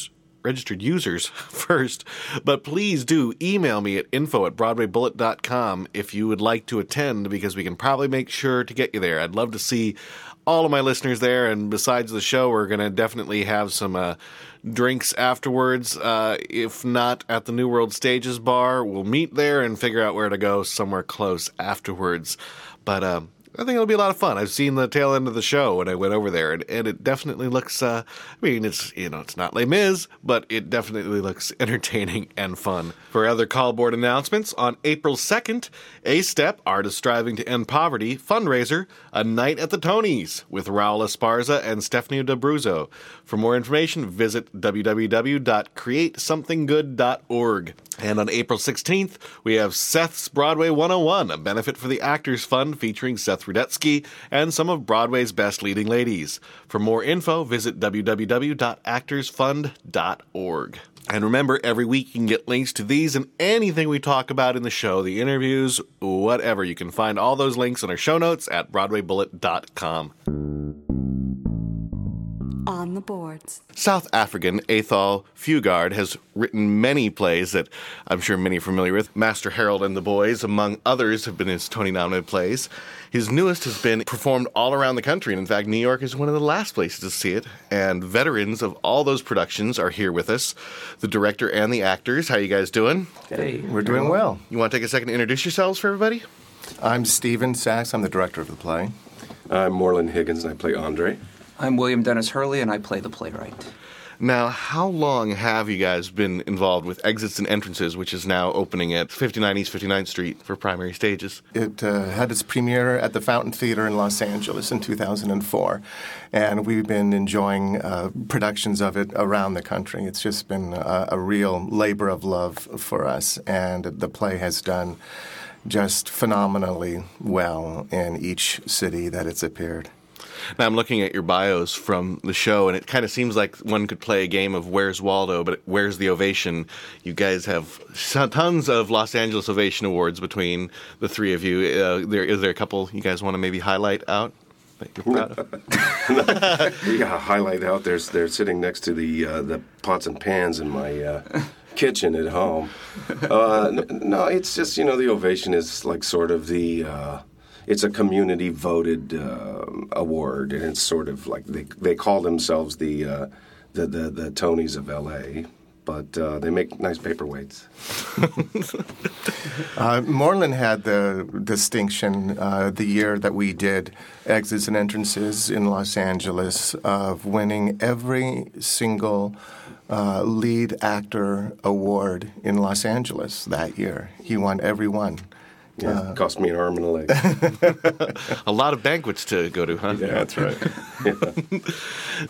users first. But please do email me at info@broadwaybullet.com if you would like to attend, because we can probably make sure to get you there. I'd love to see all of my listeners there, and besides the show, we're going to definitely have some drinks afterwards. If not at the New World Stages bar, we'll meet there and figure out where to go somewhere close afterwards. But I think it'll be a lot of fun. I've seen the tail end of the show when I went over there, and it definitely looks, I mean, it's, you know, it's not Les Mis, but it definitely looks entertaining and fun. For other Call Board announcements, on April 2nd, A-Step, Artists Striving to End Poverty, fundraiser, A Night at the Tonys, with Raul Esparza and Stephanie D'Abruzzo. For more information, visit www.createsomethinggood.org. And on April 16th, we have Seth's Broadway 101, a benefit for the Actors Fund featuring Seth Rudetsky and some of Broadway's best leading ladies. For more info, visit www.actorsfund.org. And remember, every week you can get links to these and anything we talk about in the show, the interviews, whatever. You can find all those links in our show notes at BroadwayBullet.com. On the boards. South African Athol Fugard has written many plays that I'm sure many are familiar with. Master Harold and the Boys, among others, have been his Tony-nominated plays. His newest has been performed all around the country, and in fact, New York is one of the last places to see it, and veterans of all those productions are here with us, the director and the actors. How are you guys doing? Hey, we're doing well. You want to take a second to introduce yourselves for everybody? I'm Stephen Zaks. I'm the director of the play. I'm Moreland Higgins, and I play Andre. I'm William Dennis Hurley, and I play the playwright. Now, how long have you guys been involved with Exits and Entrances, which is now opening at 59 East 59th Street for Primary Stages? It had its premiere at the Fountain Theater in Los Angeles in 2004, and we've been enjoying productions of it around the country. It's just been a real labor of love for us, and the play has done just phenomenally well in each city that it's appeared. Now, I'm looking at your bios from the show, and it kind of seems like one could play a game of Where's Waldo, but Where's the Ovation? You guys have tons of Los Angeles Ovation Awards between the three of you. Is there a couple you guys want to maybe highlight out that you're proud of? We got to highlight out. They're sitting next to the pots and pans in my kitchen at home. No, it's just, you know, the Ovation is like sort of the... It's a community-voted award, and it's sort of like they call themselves the Tonys of L.A., but they make nice paperweights. Moreland had the distinction the year that we did Exits and Entrances in Los Angeles of winning every single lead actor award in Los Angeles that year. He won every one. Yeah, it cost me an arm and a leg. A lot of banquets to go to, huh? Yeah, that's right. Yeah.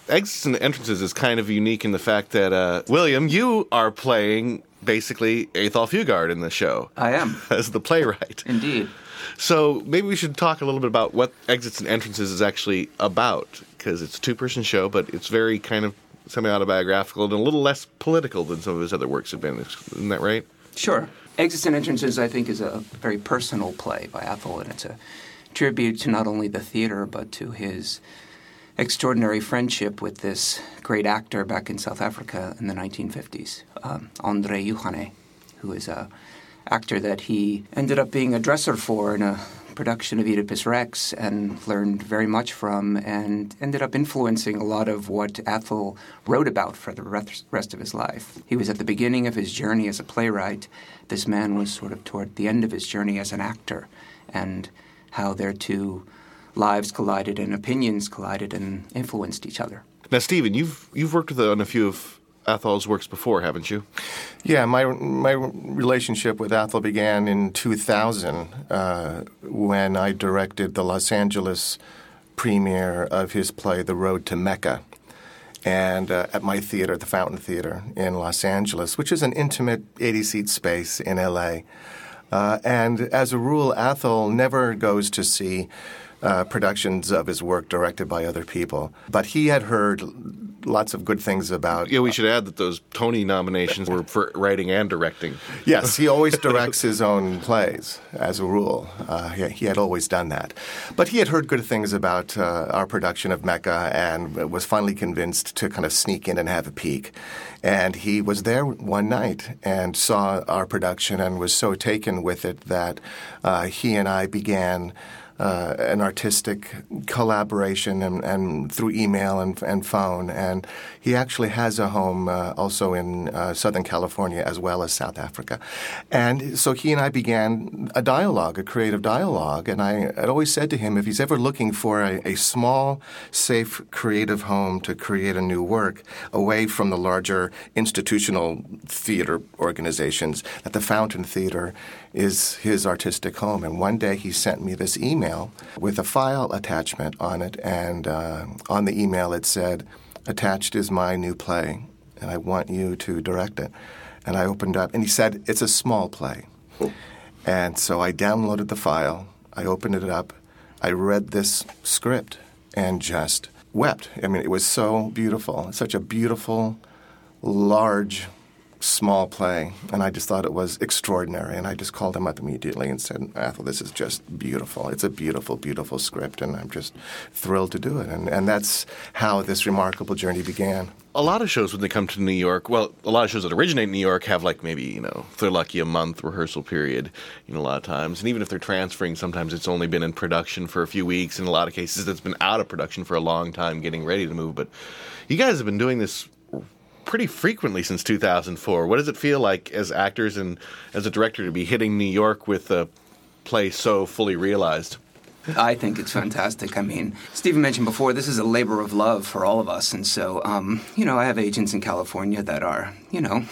Exits and Entrances is kind of unique in the fact that, William, you are playing basically Athol Fugard in the show. I am. As the playwright. Indeed. So maybe we should talk a little bit about what Exits and Entrances is actually about, because it's a two-person show, but it's very kind of semi-autobiographical and a little less political than some of his other works have been. Isn't that right? Sure. Exits and Entrances, I think, is a very personal play by Athol, and it's a tribute to not only the theater but to his extraordinary friendship with this great actor back in South Africa in the 1950s, André Juhané, who is a actor that he ended up being a dresser for in a production of Oedipus Rex and learned very much from, and ended up influencing a lot of what Athol wrote about for the rest of his life. He was at the beginning of his journey as a playwright. This man was sort of toward the end of his journey as an actor, and how their two lives collided and opinions collided and influenced each other. Now, Stephen, you've worked on a few of Athol's works before, haven't you? Yeah, my relationship with Athol began in 2000 when I directed the Los Angeles premiere of his play The Road to Mecca, and at my theater, the Fountain Theater in Los Angeles, which is an intimate 80-seat space in L.A. And as a rule, Athol never goes to see productions of his work directed by other people. But he had heard lots of good things about... Yeah, we should add that those Tony nominations were for writing and directing. Yes, he always directs his own plays, as a rule. He had always done that. But he had heard good things about our production of Mecca and was finally convinced to kind of sneak in and have a peek. And he was there one night and saw our production and was so taken with it that he and I began... an artistic collaboration and through email and phone. And he actually has a home also in Southern California as well as South Africa. And so he and I began a dialogue, a creative dialogue. And I had always said to him, if he's ever looking for a small, safe, creative home to create a new work away from the larger institutional theater organizations, that the Fountain Theater is his artistic home. And one day he sent me this email with a file attachment on it, and on the email it said, "Attached is my new play, and I want you to direct it." And I opened up, and he said, "It's a small play." Cool. And so I downloaded the file, I opened it up, I read this script, and just wept. I mean, it was so beautiful. Such a beautiful, large, small play, and I just thought it was extraordinary, and I just called him up immediately and said, "Athol, this is just beautiful. It's a beautiful, beautiful script, and I'm just thrilled to do it." And that's how this remarkable journey began. A lot of shows when they come to New York, well, a lot of shows that originate in New York have like maybe, if they're lucky, a month rehearsal period, a lot of times. And even if they're transferring, sometimes it's only been in production for a few weeks. In a lot of cases, it's been out of production for a long time getting ready to move. But you guys have been doing this pretty frequently since 2004. What does it feel like as actors and as a director to be hitting New York with a play so fully realized? I think it's fantastic. I mean, Stephen mentioned before, this is a labor of love for all of us. And so, I have agents in California that are, a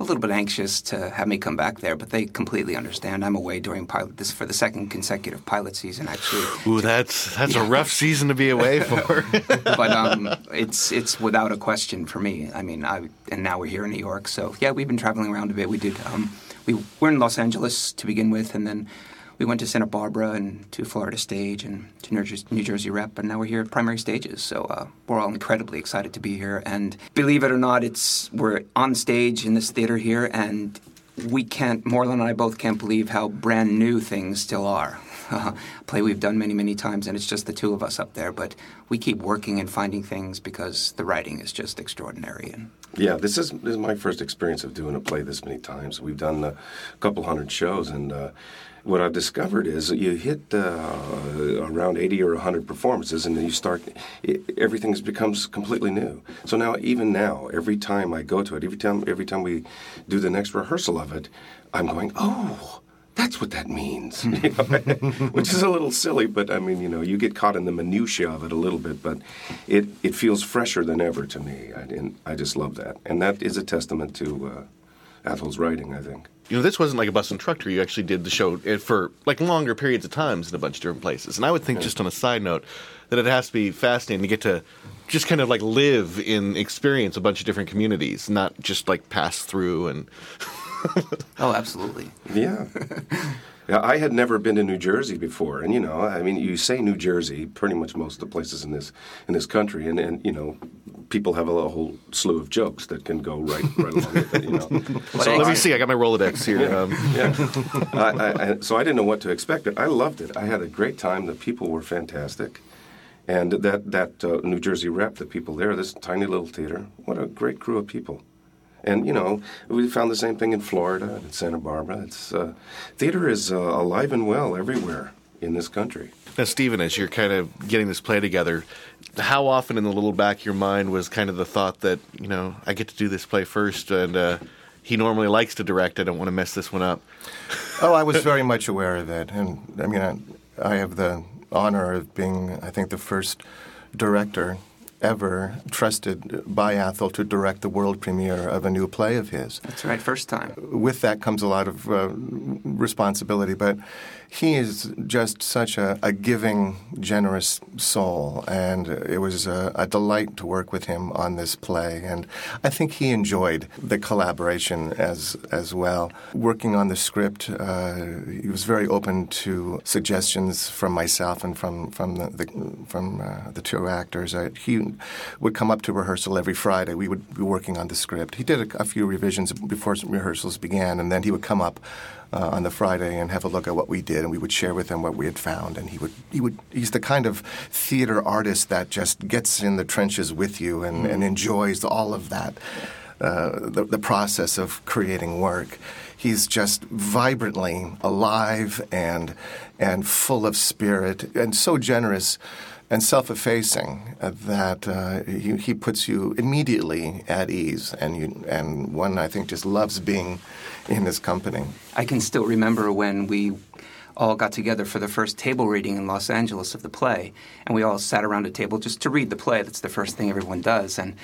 little bit anxious to have me come back there, but they completely understand. I'm away during this for the second consecutive pilot season, actually. Ooh, that's a rough season to be away for. But it's without a question for me. I mean, and now we're here in New York. So, yeah, we've been traveling around a bit. We did, we were in Los Angeles to begin with, and then we went to Santa Barbara and to Florida Stage and to New Jersey Rep, and now we're here at Primary Stages. So we're all incredibly excited to be here. And believe it or not, we're on stage in this theater here, and Moreland and I both can't believe how brand new things still are. Play we've done many, many times, and it's just the two of us up there. But we keep working and finding things because the writing is just extraordinary. And yeah, this is my first experience of doing a play this many times. We've done a couple hundred shows, and what I've discovered is that you hit around 80 or 100 performances, and then you start, everything becomes completely new. So now, even now, every time I go to it, every time we do the next rehearsal of it, I'm going, oh, that's what that means, which is a little silly, but I mean, you get caught in the minutia of it a little bit, but it feels fresher than ever to me, and I just love that. And that is a testament to Athol's writing, I think. You know, this wasn't like a bus and truck tour. You actually did the show for, like, longer periods of times in a bunch of different places. And I would think, just on a side note, that it has to be fascinating to get to just kind of, like, live in experience a bunch of different communities, not just, like, pass through and... Oh, absolutely. Yeah. Yeah, I had never been to New Jersey before, and, you know, I mean, you say New Jersey, pretty much most of the places in this country, and you know, people have a whole slew of jokes that can go right along with it, you know. So let me see, I got my Rolodex here. Yeah. Yeah. So I didn't know what to expect, but I loved it. I had a great time. The people were fantastic. And that New Jersey rep, the people there, this tiny little theater, what a great crew of people. And, you know, we found the same thing in Florida and in Santa Barbara. Theater is alive and well everywhere in this country. Now, Stephen, as you're kind of getting this play together, how often in the little back of your mind was kind of the thought that, you know, I get to do this play first and he normally likes to direct. I don't want to mess this one up. Oh, I was very much aware of that. And, I mean, I have the honor of being, I think, the first director ever trusted by Athol to direct the world premiere of a new play of his. That's right, first time. With that comes a lot of responsibility, but he is just such a giving, generous soul, and it was a delight to work with him on this play, and I think he enjoyed the collaboration as well. Working on the script, he was very open to suggestions from myself and from the two actors. He would come up to rehearsal every Friday. We would be working on the script. He did a few revisions before rehearsals began, and then he would come up on the Friday and have a look at what we did, and we would share with him what we had found. And he's the kind of theater artist that just gets in the trenches with you and enjoys all of that, the process of creating work. He's just vibrantly alive and full of spirit and so generous and self-effacing that he puts you immediately at ease, and one, I think, just loves being in his company. I can still remember when we all got together for the first table reading in Los Angeles of the play, and we all sat around a table just to read the play. That's the first thing everyone does, and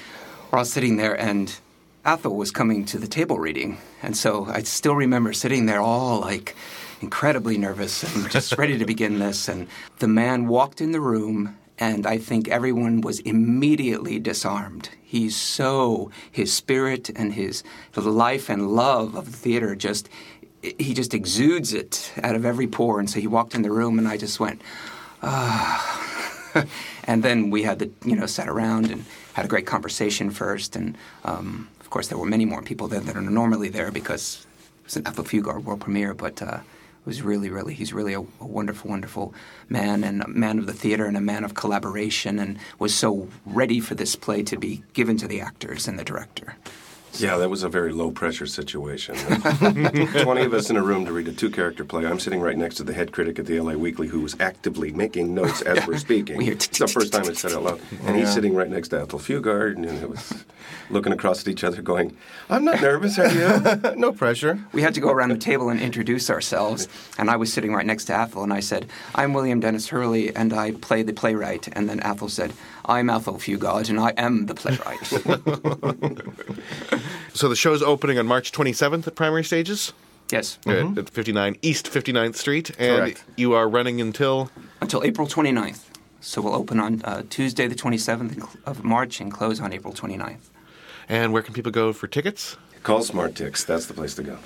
we're all sitting there, and Athol was coming to the table reading, and so I still remember sitting there all, like, incredibly nervous and just ready to begin this. And the man walked in the room, and I think everyone was immediately disarmed. He's so, his spirit and the life and love of the theater he just exudes it out of every pore. And so he walked in the room, and I just went, ah. And then we had sat around and had a great conversation first. And of course, there were many more people there than are normally there because it was an Athol Fugard world premiere, but was really, really, he's really a wonderful, wonderful man, and a man of the theater and a man of collaboration, and was so ready for this play to be given to the actors and the director. So. Yeah, that was a very low-pressure situation. 20 of us in a room to read a two-character play. I'm sitting right next to the head critic at the L.A. Weekly, who was actively making notes as we're speaking. It's the first time it's said out loud. And he's sitting right next to Athol Fugard, and it was looking across at each other going, I'm not nervous, are you? No pressure. We had to go around the table and introduce ourselves, and I was sitting right next to Athol, and I said, I'm William Dennis Hurley, and I play the playwright. And then Athol said, I'm Athol Fugard, and I am the playwright. So the show's opening on March 27th at Primary Stages? Yes. Mm-hmm. At 59 East 59th Street. And correct. You are running until? Until April 29th. So we'll open on Tuesday the 27th of March and close on April 29th. And where can people go for tickets? Call SmartTix. That's the place to go.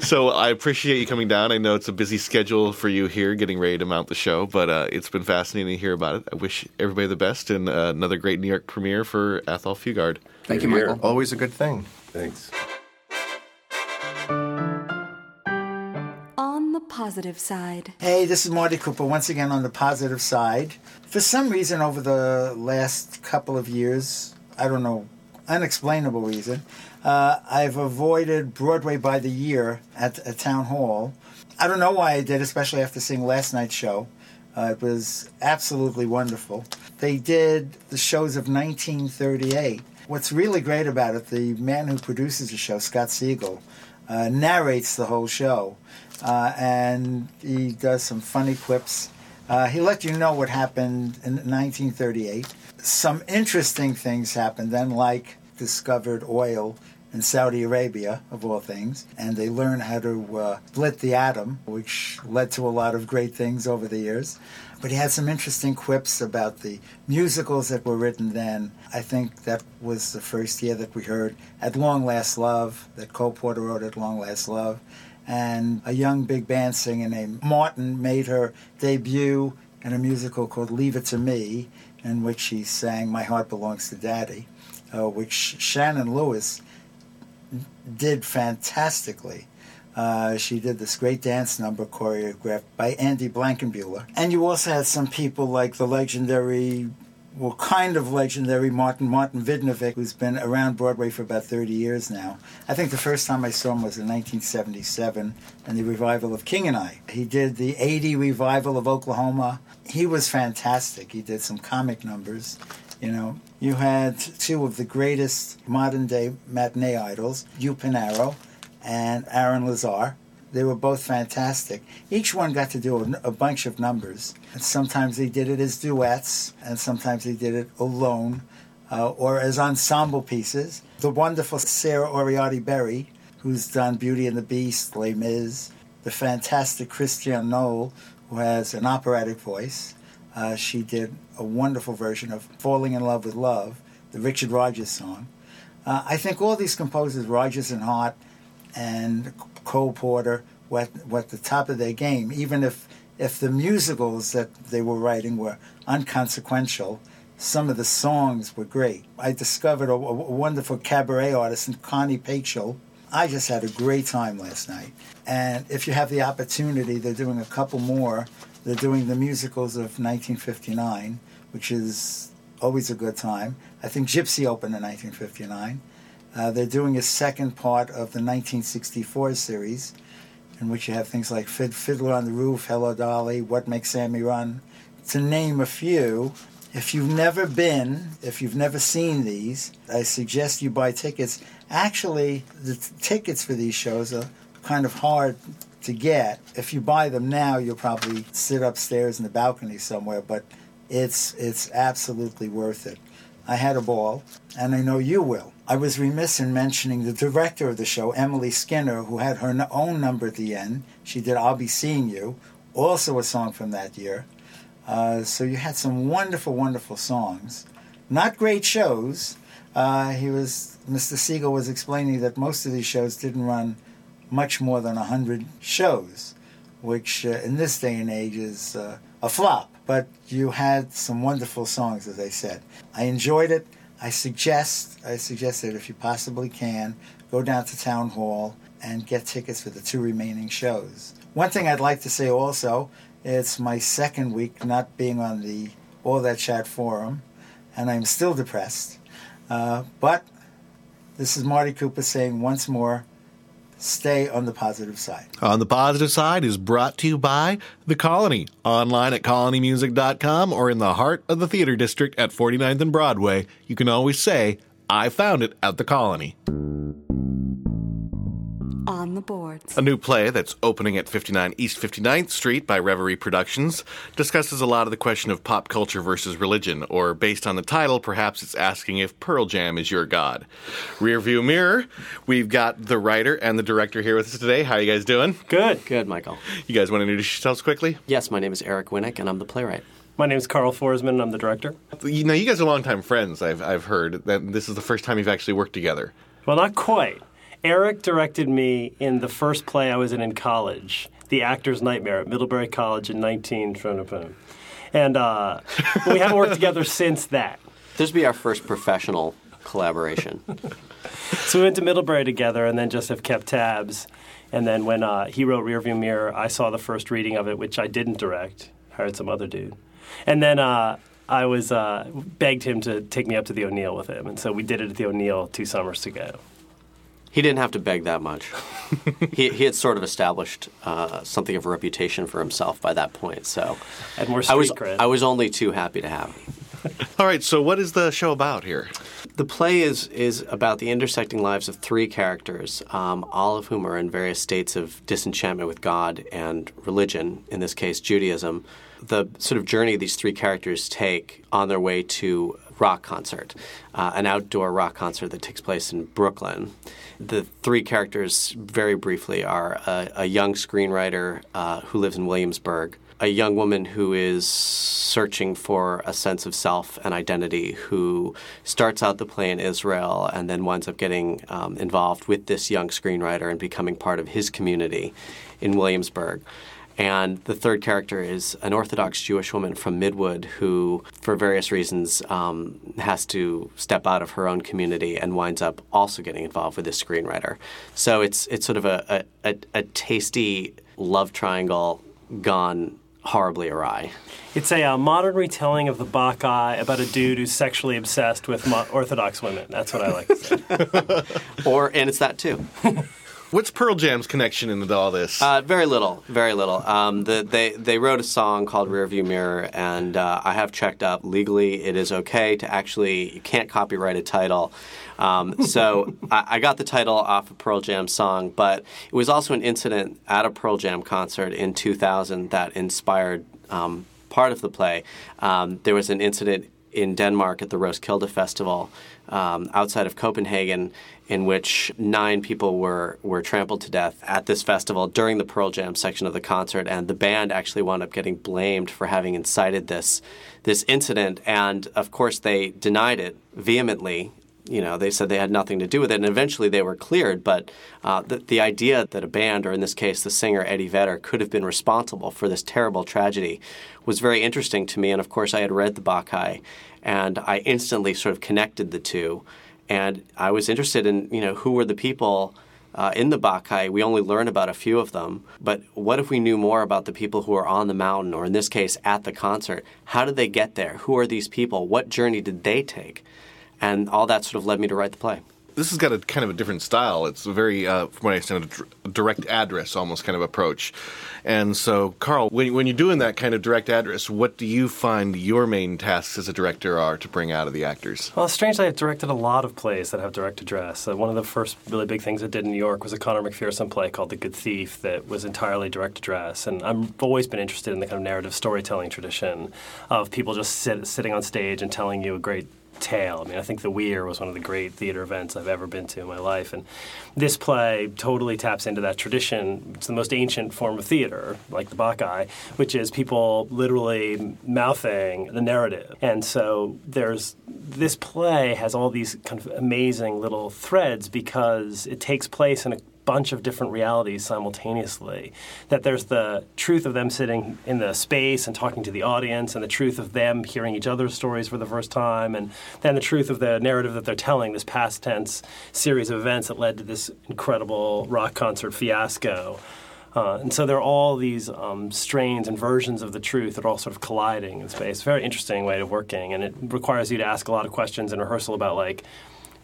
So I appreciate you coming down. I know it's a busy schedule for you here getting ready to mount the show, but it's been fascinating to hear about it. I wish everybody the best and another great New York premiere for Athol Fugard. Thank you, Michael. Always a good thing. Thanks. On the positive side. Hey, this is Marty Cooper once again on the positive side. For some reason over the last couple of years, I don't know, unexplainable reason, I've avoided Broadway by the year at a town hall. I don't know why I did, especially after seeing last night's show. It was absolutely wonderful. They did the shows of 1938. What's really great about it, the man who produces the show, Scott Siegel, narrates the whole show, and he does some funny quips. He let you know what happened in 1938. Some interesting things happened then, like discovered oil in Saudi Arabia, of all things, and they learn how to split the atom, which led to a lot of great things over the years. But he had some interesting quips about the musicals that were written then. I think that was the first year that we heard At Long Last Love, that Cole Porter wrote At Long Last Love, and a young big band singer named Martin made her debut in a musical called Leave It to Me, in which she sang My Heart Belongs to Daddy, which Shannon Lewis did fantastically. She did this great dance number choreographed by Andy Blankenbuehler. And you also had some people like the legendary, well, kind of legendary Martin Vidnovic, who's been around Broadway for about 30 years now. I think the first time I saw him was in 1977 in the revival of King and I. He did the 80 revival of Oklahoma. He was fantastic. He did some comic numbers, you know. You had two of the greatest modern-day matinee idols, Hugh Panaro and Aaron Lazar. They were both fantastic. Each one got to do a bunch of numbers. And sometimes they did it as duets, and sometimes they did it alone, or as ensemble pieces. The wonderful Sarah Oriarty Berry, who's done Beauty and the Beast, Les Mis. The fantastic Christiane Knoll, who has an operatic voice. She did a wonderful version of Falling in Love with Love, the Richard Rogers song. I think all these composers, Rogers and Hart, and Cole Porter were at the top of their game, even if the musicals that they were writing were unconsequential. Some of the songs were great. I discovered a wonderful cabaret artist, Connie Paitchell. I just had a great time last night. And if you have the opportunity, they're doing a couple more. They're doing the musicals of 1959, which is always a good time. I think Gypsy opened in 1959. They're doing a second part of the 1964 series, in which you have things like Fiddler on the Roof, Hello Dolly, What Makes Sammy Run, to name a few. If you've never seen these, I suggest you buy tickets. Actually, the tickets for these shows are kind of hard to get. If you buy them now, you'll probably sit upstairs in the balcony somewhere, but it's absolutely worth it. I had a ball, and I know you will. I was remiss in mentioning the director of the show, Emily Skinner, who had her own number at the end. She did I'll Be Seeing You, also a song from that year. So you had some wonderful, wonderful songs. Not great shows. Mr. Siegel was explaining that most of these shows didn't run much more than 100 shows, which in this day and age is a flop. But you had some wonderful songs, as I said. I enjoyed it. I suggest that if you possibly can, go down to Town Hall and get tickets for the two remaining shows. One thing I'd like to say also, it's my second week not being on the All That Chat forum, and I'm still depressed. But this is Marty Cooper saying once more, stay on the positive side. On the Positive Side is brought to you by The Colony, online at colonymusic.com or in the heart of the theater district at 49th and Broadway. You can always say, I found it at The Colony. On the Boards. A new play that's opening at 59 East 59th Street by Reverie Productions discusses a lot of the question of pop culture versus religion, or based on the title, perhaps it's asking if Pearl Jam is your god. Rearview Mirror, we've got the writer and the director here with us today. How are you guys doing? Good. Good, Michael. You guys want to introduce yourselves quickly? Yes, my name is Eric Winnick, and I'm the playwright. My name is Carl Forsman, and I'm the director. Now, you guys are longtime friends, I've heard. That this is the first time you've actually worked together. Well, not quite. Eric directed me in the first play I was in college, The Actor's Nightmare at Middlebury College in 19... And we haven't worked together since that. This would be our first professional collaboration. So we went to Middlebury together and then just have kept tabs. And then when he wrote Rearview Mirror, I saw the first reading of it, which I didn't direct. Hired some other dude. And then I was begged him to take me up to the O'Neill with him. And so we did it at the O'Neill 2 summers ago. He didn't have to beg that much. He had sort of established something of a reputation for himself by that point. So and more street cred. I was only too happy to have him. All right, so what is the show about here? The play is about the intersecting lives of 3 characters, all of whom are in various states of disenchantment with God and religion, in this case Judaism. The sort of journey these 3 characters take on their way to rock concert, an outdoor rock concert that takes place in Brooklyn. The three characters, very briefly, are a young screenwriter who lives in Williamsburg, a young woman who is searching for a sense of self and identity, who starts out the play in Israel and then winds up getting involved with this young screenwriter and becoming part of his community in Williamsburg. And the third character is an Orthodox Jewish woman from Midwood who, for various reasons, has to step out of her own community and winds up also getting involved with this screenwriter. So it's sort of a tasty love triangle gone horribly awry. It's a modern retelling of the Bacchae about a dude who's sexually obsessed with Orthodox women. That's what I like to say. And it's that too. What's Pearl Jam's connection into all this? Very little. They wrote a song called Rearview Mirror, and I have checked up. Legally, it is okay to actually, you can't copyright a title. So I got the title off of Pearl Jam's song, but it was also an incident at a Pearl Jam concert in 2000 that inspired part of the play. There was an incident in Denmark at the Roskilde Festival outside of Copenhagen, in which 9 people were trampled to death at this festival during the Pearl Jam section of the concert, and the band actually wound up getting blamed for having incited this incident. And, of course, they denied it vehemently. You know, they said they had nothing to do with it, and eventually they were cleared. But the idea that a band, or in this case the singer Eddie Vedder, could have been responsible for this terrible tragedy was very interesting to me. And, of course, I had read the Bacchae, and I instantly sort of connected the two. And I was interested in, you know, who were the people in the Bacchae. We only learn about a few of them. But what if we knew more about the people who are on the mountain, or in this case at the concert? How did they get there? Who are these people? What journey did they take? And all that sort of led me to write the play. This has got a kind of a different style. It's a very, from what I understand, a direct address almost kind of approach. And so, Carl, when you're doing that kind of direct address, what do you find your main tasks as a director are to bring out of the actors? Well, strangely, I've directed a lot of plays that have direct address. One of the first really big things I did in New York was a Conor McPherson play called The Good Thief that was entirely direct address. And I've always been interested in the kind of narrative storytelling tradition of people just sitting on stage and telling you a great tale. I mean, I think the Weir was one of the great theater events I've ever been to in my life, and this play totally taps into that tradition. It's the most ancient form of theater, like the Bacchae, which is people literally mouthing the narrative. And so this play has all these kind of amazing little threads because it takes place in a bunch of different realities simultaneously. That there's the truth of them sitting in the space and talking to the audience, and the truth of them hearing each other's stories for the first time, and then the truth of the narrative that they're telling, this past tense series of events that led to this incredible rock concert fiasco. And so there are all these strains and versions of the truth that are all sort of colliding in space. Very interesting way of working, and it requires you to ask a lot of questions in rehearsal about, like,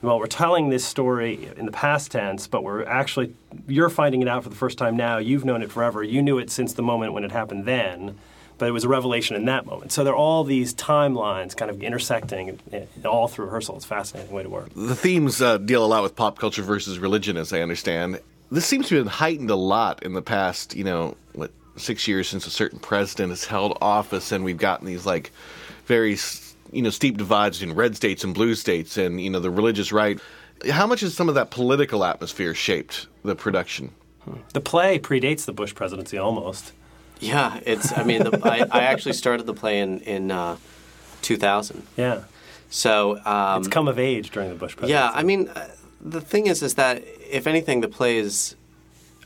well, we're telling this story in the past tense, but we're actually, you're finding it out for the first time now. You've known it forever. You knew it since the moment when it happened then, but it was a revelation in that moment. So there are all these timelines kind of intersecting all through rehearsal. It's a fascinating way to work. The themes deal a lot with pop culture versus religion, as I understand. This seems to have been heightened a lot in the past, 6 years since a certain president has held office, and we've gotten these, like, very steep divides in red states and blue states and, the religious right. How much has some of that political atmosphere shaped the production? The play predates the Bush presidency almost. Yeah, I actually started the play in 2000. Yeah. So it's come of age during the Bush presidency. Yeah, the thing is that, if anything, the play is,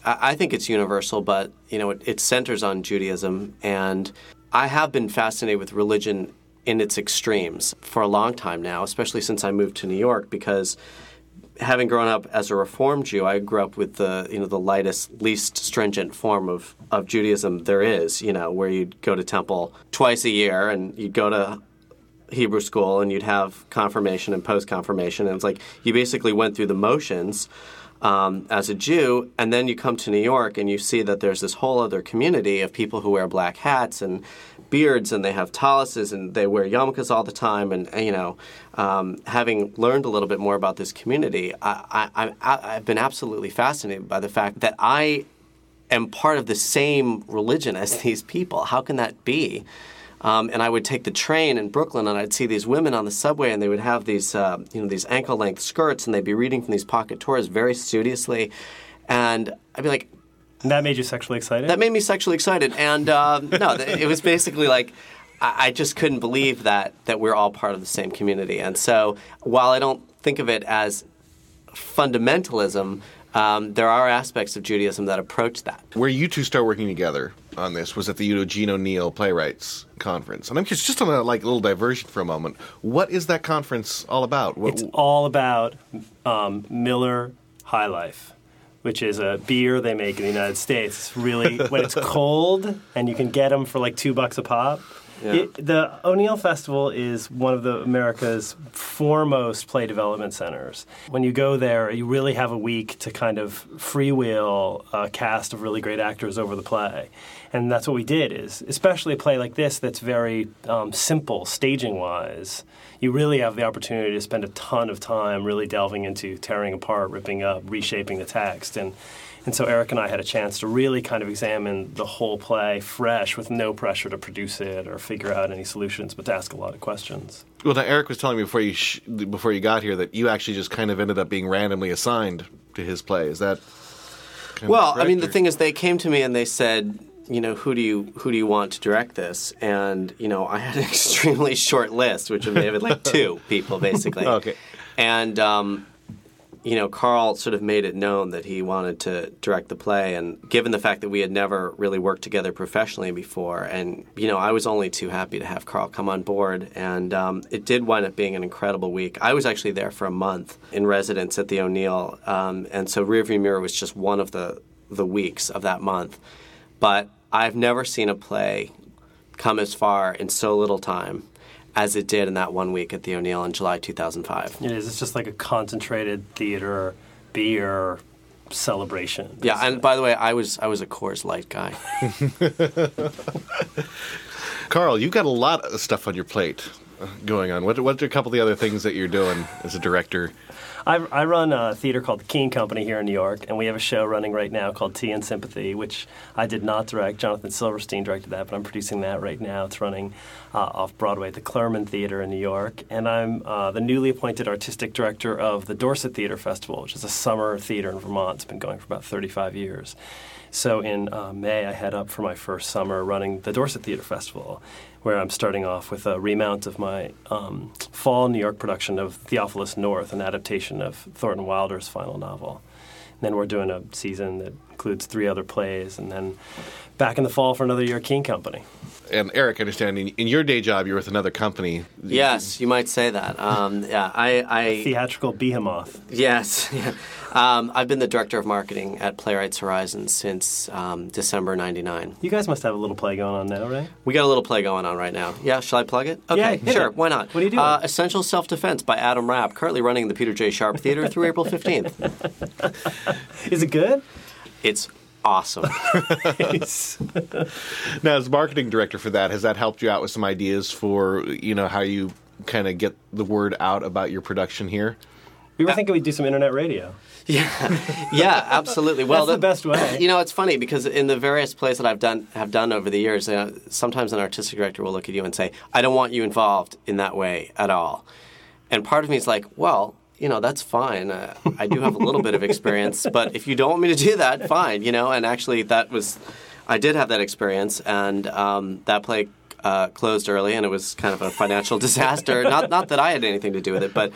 I think it's universal, but, it centers on Judaism. And I have been fascinated with religion in its extremes for a long time now, especially since I moved to New York, because having grown up as a Reform Jew, I grew up with the, the lightest, least stringent form of Judaism there is, where you'd go to temple twice a year and you'd go to Hebrew school and you'd have confirmation and post-confirmation. And it's like you basically went through the motions as a Jew, and then you come to New York and you see that there's this whole other community of people who wear black hats and beards, and they have taluses, and they wear yarmulkes all the time. And, having learned a little bit more about this community, I've been absolutely fascinated by the fact that I am part of the same religion as these people. How can that be? And I would take the train in Brooklyn, and I'd see these women on the subway, and they would have these, these ankle-length skirts, and they'd be reading from these pocket Torahs very studiously. And I'd be like... And that made you sexually excited? That made me sexually excited. And no, it was basically like... I just couldn't believe that we're all part of the same community. And so while I don't think of it as fundamentalism, there are aspects of Judaism that approach that. Where you two start working together on this was at the Eugene O'Neill Playwrights Conference. And I'm curious, just on a little diversion for a moment, what is that conference all about? It's all about Miller High Life, which is a beer they make in the United States. It's really, when it's cold and you can get them for like $2 a pop. Yeah. The O'Neill Festival is one of America's foremost play development centers. When you go there, you really have a week to kind of freewheel a cast of really great actors over the play. And that's what we did, is especially a play like this that's very simple staging-wise. You really have the opportunity to spend a ton of time really delving into tearing apart, ripping up, reshaping the text. And so Eric and I had a chance to really kind of examine the whole play fresh with no pressure to produce it or figure out any solutions, but to ask a lot of questions. Well, now Eric was telling me before you got here that you actually just kind of ended up being randomly assigned to his play. Is that kind of correct, I mean, the thing is they came to me and they said, you know, who do you want to direct this? And, you know, I had an extremely short list, which made it like two people, basically. Okay. And... you know, Carl sort of made it known that he wanted to direct the play, and given the fact that we had never really worked together professionally before, and, you know, I was only too happy to have Carl come on board, and it did wind up being an incredible week. I was actually there for a month in residence at the O'Neill, and so Rearview Mirror was just one of the weeks of that month. But I've never seen a play come as far in so little time as it did in that one week at the O'Neill in July 2005. It is. It's just like a concentrated theater, beer, celebration. Basically. Yeah, and by the way, I was a Coors Light guy. Carl, you've got a lot of stuff on your plate going on. What are a couple of the other things that you're doing as a director? I run a theater called the Keene Company here in New York, and we have a show running right now called Tea and Sympathy, which I did not direct. Jonathan Silverstein directed that, but I'm producing that right now. It's running off-Broadway at the Clermont Theater in New York, and I'm the newly appointed artistic director of the Dorset Theater Festival, which is a summer theater in Vermont. It's been going for about 35 years. So in May, I head up for my first summer running the Dorset Theater Festival, where I'm starting off with a remount of my fall New York production of Theophilus North, an adaptation of Thornton Wilder's final novel. And then we're doing a season that includes 3 other plays, and then back in the fall for another year at Keene Company. And Eric, I understand, in your day job, you're with another company. Yes, you might say that. I theatrical behemoth. Yes. Yeah. I've been the director of marketing at Playwrights Horizon since December '99. You guys must have a little play going on now, right? We got a little play going on right now. Yeah, shall I plug it? Okay, yeah, sure. It. Why not? What are you doing? Essential Self-Defense by Adam Rapp, currently running the Peter J. Sharp Theater through April 15th. Is it good? It's awesome. Now, as marketing director for that, has that helped you out with some ideas for, you know, how you kind of get the word out about your production here? We were thinking we'd do some internet radio. Yeah, yeah, absolutely. Well, that's the best way. You know, it's funny because in the various plays that I've done over the years, sometimes an artistic director will look at you and say, "I don't want you involved in that way at all." And part of me is like, well, you know, that's fine. I do have a little bit of experience, but if you don't want me to do that, fine, you know. And actually I did have that experience, and that play closed early, and it was kind of a financial disaster. Not that I had anything to do with it, but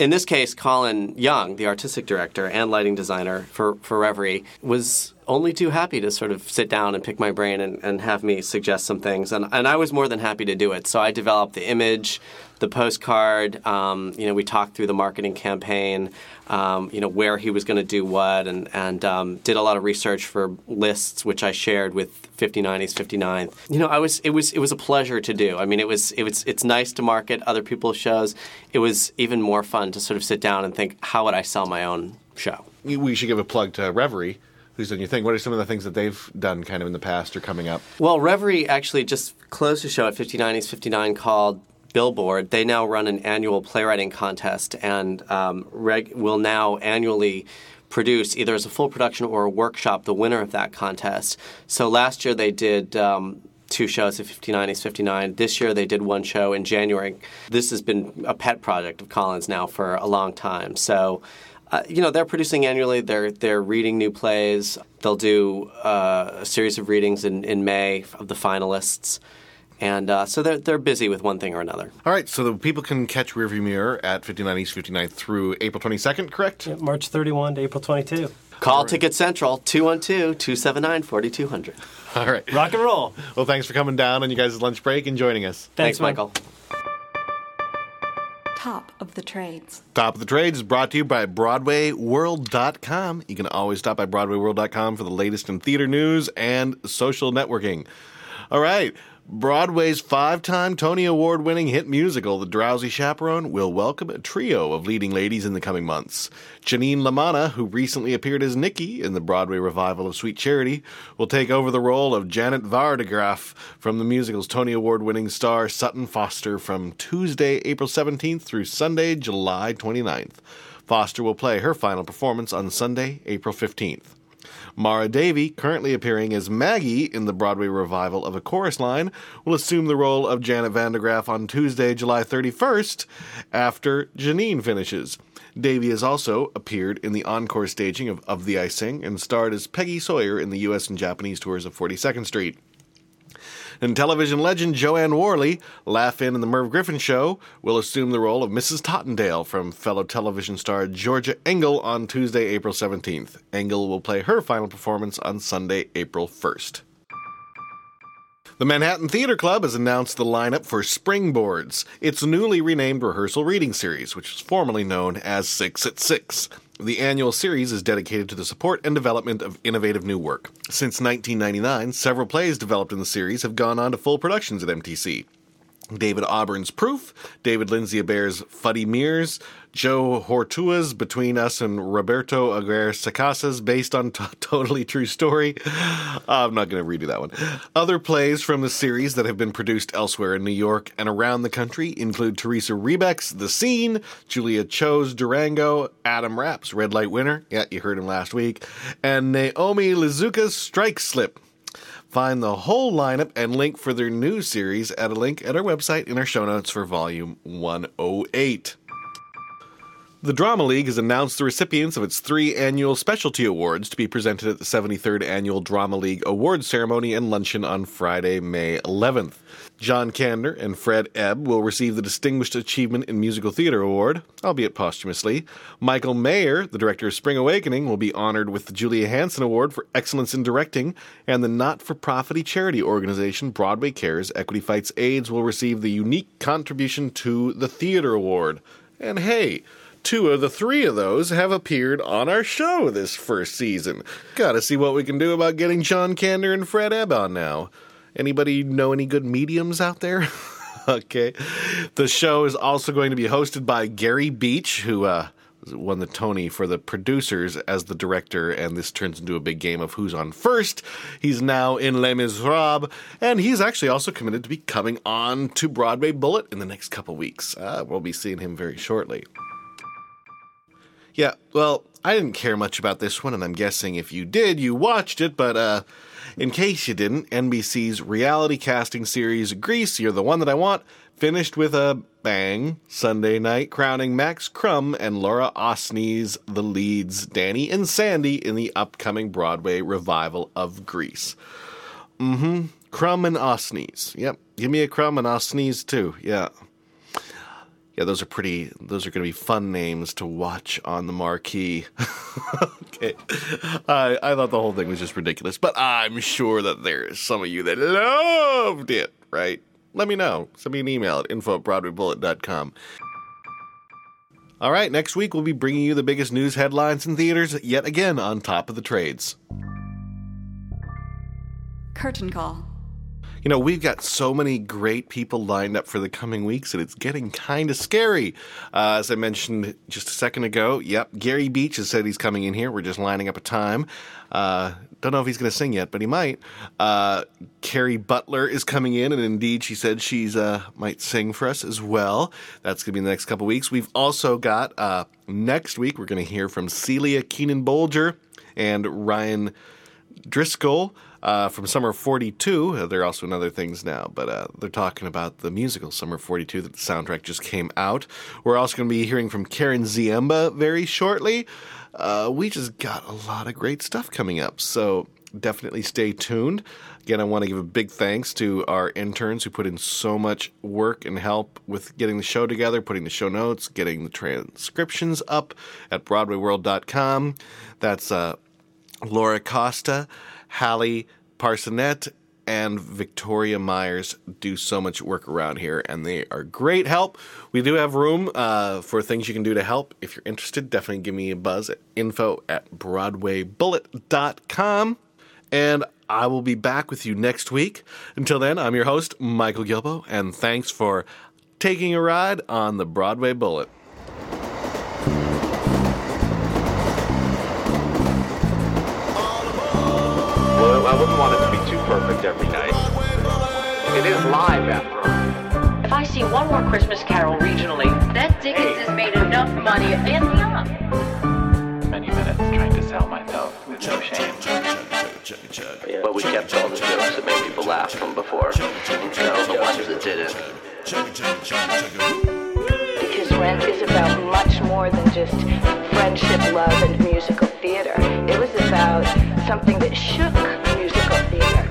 in this case, Colin Young, the artistic director and lighting designer for Reverie, was only too happy to sort of sit down and pick my brain and have me suggest some things. And I was more than happy to do it. So I developed the image, the postcard, you know, we talked through the marketing campaign, you know, where he was going to do what, and did a lot of research for lists, which I shared with 5090's 59th. You know, it was a pleasure to do. I mean, it's nice to market other people's shows. It was even more fun to sort of sit down and think, how would I sell my own show? We should give a plug to Reverie, who's done your thing. What are some of the things that they've done kind of in the past or coming up? Well, Reverie actually just closed a show at 5090's 59 called Billboard. They now run an annual playwriting contest, and will now annually produce, either as a full production or a workshop, the winner of that contest. So last year they did two shows at 59 East 59. This year they did one show in January. This has been a pet project of Collins now for a long time. So, you know, they're producing annually. They're reading new plays. They'll do a series of readings in May of the finalists. And so they're busy with one thing or another. All right, so the people can catch Rearview Mirror at 59 East 59 through April 22nd, correct? Yep, March 31 to April 22. Call right. Ticket Central, 212-279-4200. All right. Rock and roll. Well, thanks for coming down on you guys' lunch break and joining us. Thanks Michael. Top of the Trades. Top of the Trades is brought to you by BroadwayWorld.com. You can always stop by BroadwayWorld.com for the latest in theater news and social networking. All right. Broadway's five-time Tony Award-winning hit musical, The Drowsy Chaperone, will welcome a trio of leading ladies in the coming months. Janine LaManna, who recently appeared as Nikki in the Broadway revival of Sweet Charity, will take over the role of Janet Vardegraff from the musical's Tony Award-winning star Sutton Foster from Tuesday, April 17th through Sunday, July 29th. Foster will play her final performance on Sunday, April 15th. Mara Davey, currently appearing as Maggie in the Broadway revival of A Chorus Line, will assume the role of Janet Vandegraff on Tuesday, July 31st, after Janine finishes. Davey has also appeared in the encore staging of The I Sing and starred as Peggy Sawyer in the U.S. and Japanese tours of 42nd Street. And television legend Joanne Worley, laugh-in the Merv Griffin Show, will assume the role of Mrs. Tottendale from fellow television star Georgia Engel on Tuesday, April 17th. Engel will play her final performance on Sunday, April 1st. The Manhattan Theater Club has announced the lineup for Springboards, its newly renamed rehearsal reading series, which was formerly known as 6 at 6. The annual series is dedicated to the support and development of innovative new work. Since 1999, several plays developed in the series have gone on to full productions at MTC. David Auburn's Proof, David Lindsay-Abaire's Fuddy Mears, Joe Hortua's Between Us and Roberto Aguirre-Sacasa's Based on Totally True Story. I'm not going to redo that one. Other plays from the series that have been produced elsewhere in New York and around the country include Teresa Rebeck's The Scene, Julia Cho's Durango, Adam Rapp's Red Light Winner, yeah, you heard him last week, and Naomi Lizuka's Strike Slip. Find the whole lineup and link for their new series at a link at our website in our show notes for Volume 108. The Drama League has announced the recipients of its three annual specialty awards to be presented at the 73rd Annual Drama League Awards Ceremony and Luncheon on Friday, May 11th. John Kander and Fred Ebb will receive the Distinguished Achievement in Musical Theater Award, albeit posthumously. Michael Mayer, the director of Spring Awakening, will be honored with the Julia Hanson Award for Excellence in Directing, and the not-for-profit charity organization Broadway Cares Equity Fights AIDS will receive the Unique Contribution to the Theater Award. And hey, two of the three of those have appeared on our show this first season. Gotta see what we can do about getting John Kander and Fred Ebb on now. Anybody know any good mediums out there? Okay. The show is also going to be hosted by Gary Beach, who won the Tony for The Producers as the director, and this turns into a big game of who's on first. He's now in Les Miserables, and he's actually also committed to be coming on to Broadway Bullet in the next couple weeks. We'll be seeing him very shortly. Yeah, well, I didn't care much about this one, and I'm guessing if you did, you watched it, but in case you didn't, NBC's reality casting series, Grease, You're the One That I Want, finished with a bang Sunday night, crowning Max Crum and Laura Osnes, the leads, Danny and Sandy, in the upcoming Broadway revival of Grease. Mm-hmm. Crum and Osnes. Yep. Give me a Crum and Osnes, too. Yeah. Yeah, those are going to be fun names to watch on the marquee. Okay. I thought the whole thing was just ridiculous, but I'm sure that there's some of you that loved it, right? Let me know. Send me an email at info@broadwaybullet.com. All right, next week we'll be bringing you the biggest news headlines in theaters yet again on Top of the Trades. Curtain Call. You know, we've got so many great people lined up for the coming weeks that it's getting kind of scary. As I mentioned just a second ago, yep, Gary Beach has said he's coming in here. We're just lining up a time. Don't know if he's going to sing yet, but he might. Carrie Butler is coming in, and indeed she said she's might sing for us as well. That's going to be in the next couple weeks. We've also got, next week, we're going to hear from Celia Keenan-Bolger and Ryan Driscoll. from Summer of 42. There are also in other things now, but they're talking about the musical Summer of 42 that the soundtrack just came out. We're also going to be hearing from Karen Ziemba very shortly. We just got a lot of great stuff coming up, so definitely stay tuned. Again, I want to give a big thanks to our interns who put in so much work and help with getting the show together, putting the show notes, getting the transcriptions up at BroadwayWorld.com. That's Laura Costa, Hallie Parsonette, and Victoria Myers do so much work around here, and they are great help. We do have room for things you can do to help. If you're interested, definitely give me a buzz at info@BroadwayBullet.com. And I will be back with you next week. Until then, I'm your host, Michael Gilbo, and thanks for taking a ride on the Broadway Bullet. Well, I wouldn't want it to be too perfect every night. It is live, after all. If I see one more Christmas Carol regionally, that Dickens has made enough money and beyond. Many minutes trying to sell myself with no shame. But we kept all the jokes that made people laugh from before, instead of the ones that didn't. Because Rent is about much more than just friendship, love, and musical theater. It was about something that shook musical theater.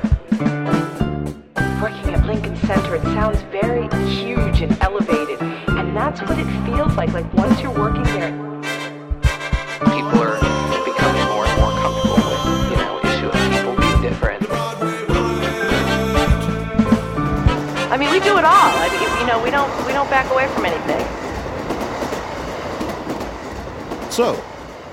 Working at Lincoln Center, it sounds very huge and elevated, and that's what it feels like. Like once you're working there, people are becoming more and more comfortable with, you know, different. I mean, we do it all. I mean, you know, we don't back away from anything. So,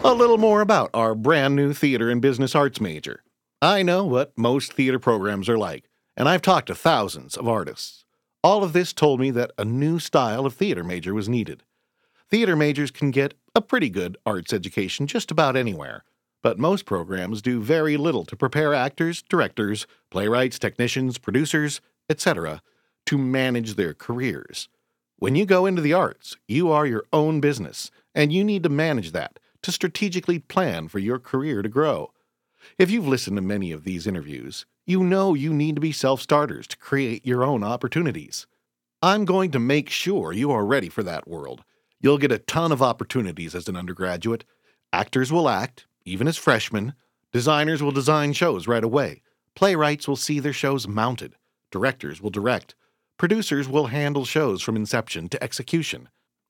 a little more about our brand new theater and business arts major. I know what most theater programs are like, and I've talked to thousands of artists. All of this told me that a new style of theater major was needed. Theater majors can get a pretty good arts education just about anywhere. But most programs do very little to prepare actors, directors, playwrights, technicians, producers, etc., to manage their careers. When you go into the arts, you are your own business, and you need to manage that to strategically plan for your career to grow. If you've listened to many of these interviews, you know you need to be self-starters to create your own opportunities. I'm going to make sure you are ready for that world. You'll get a ton of opportunities as an undergraduate. Actors will act, even as freshmen. Designers will design shows right away. Playwrights will see their shows mounted. Directors will direct. Producers will handle shows from inception to execution.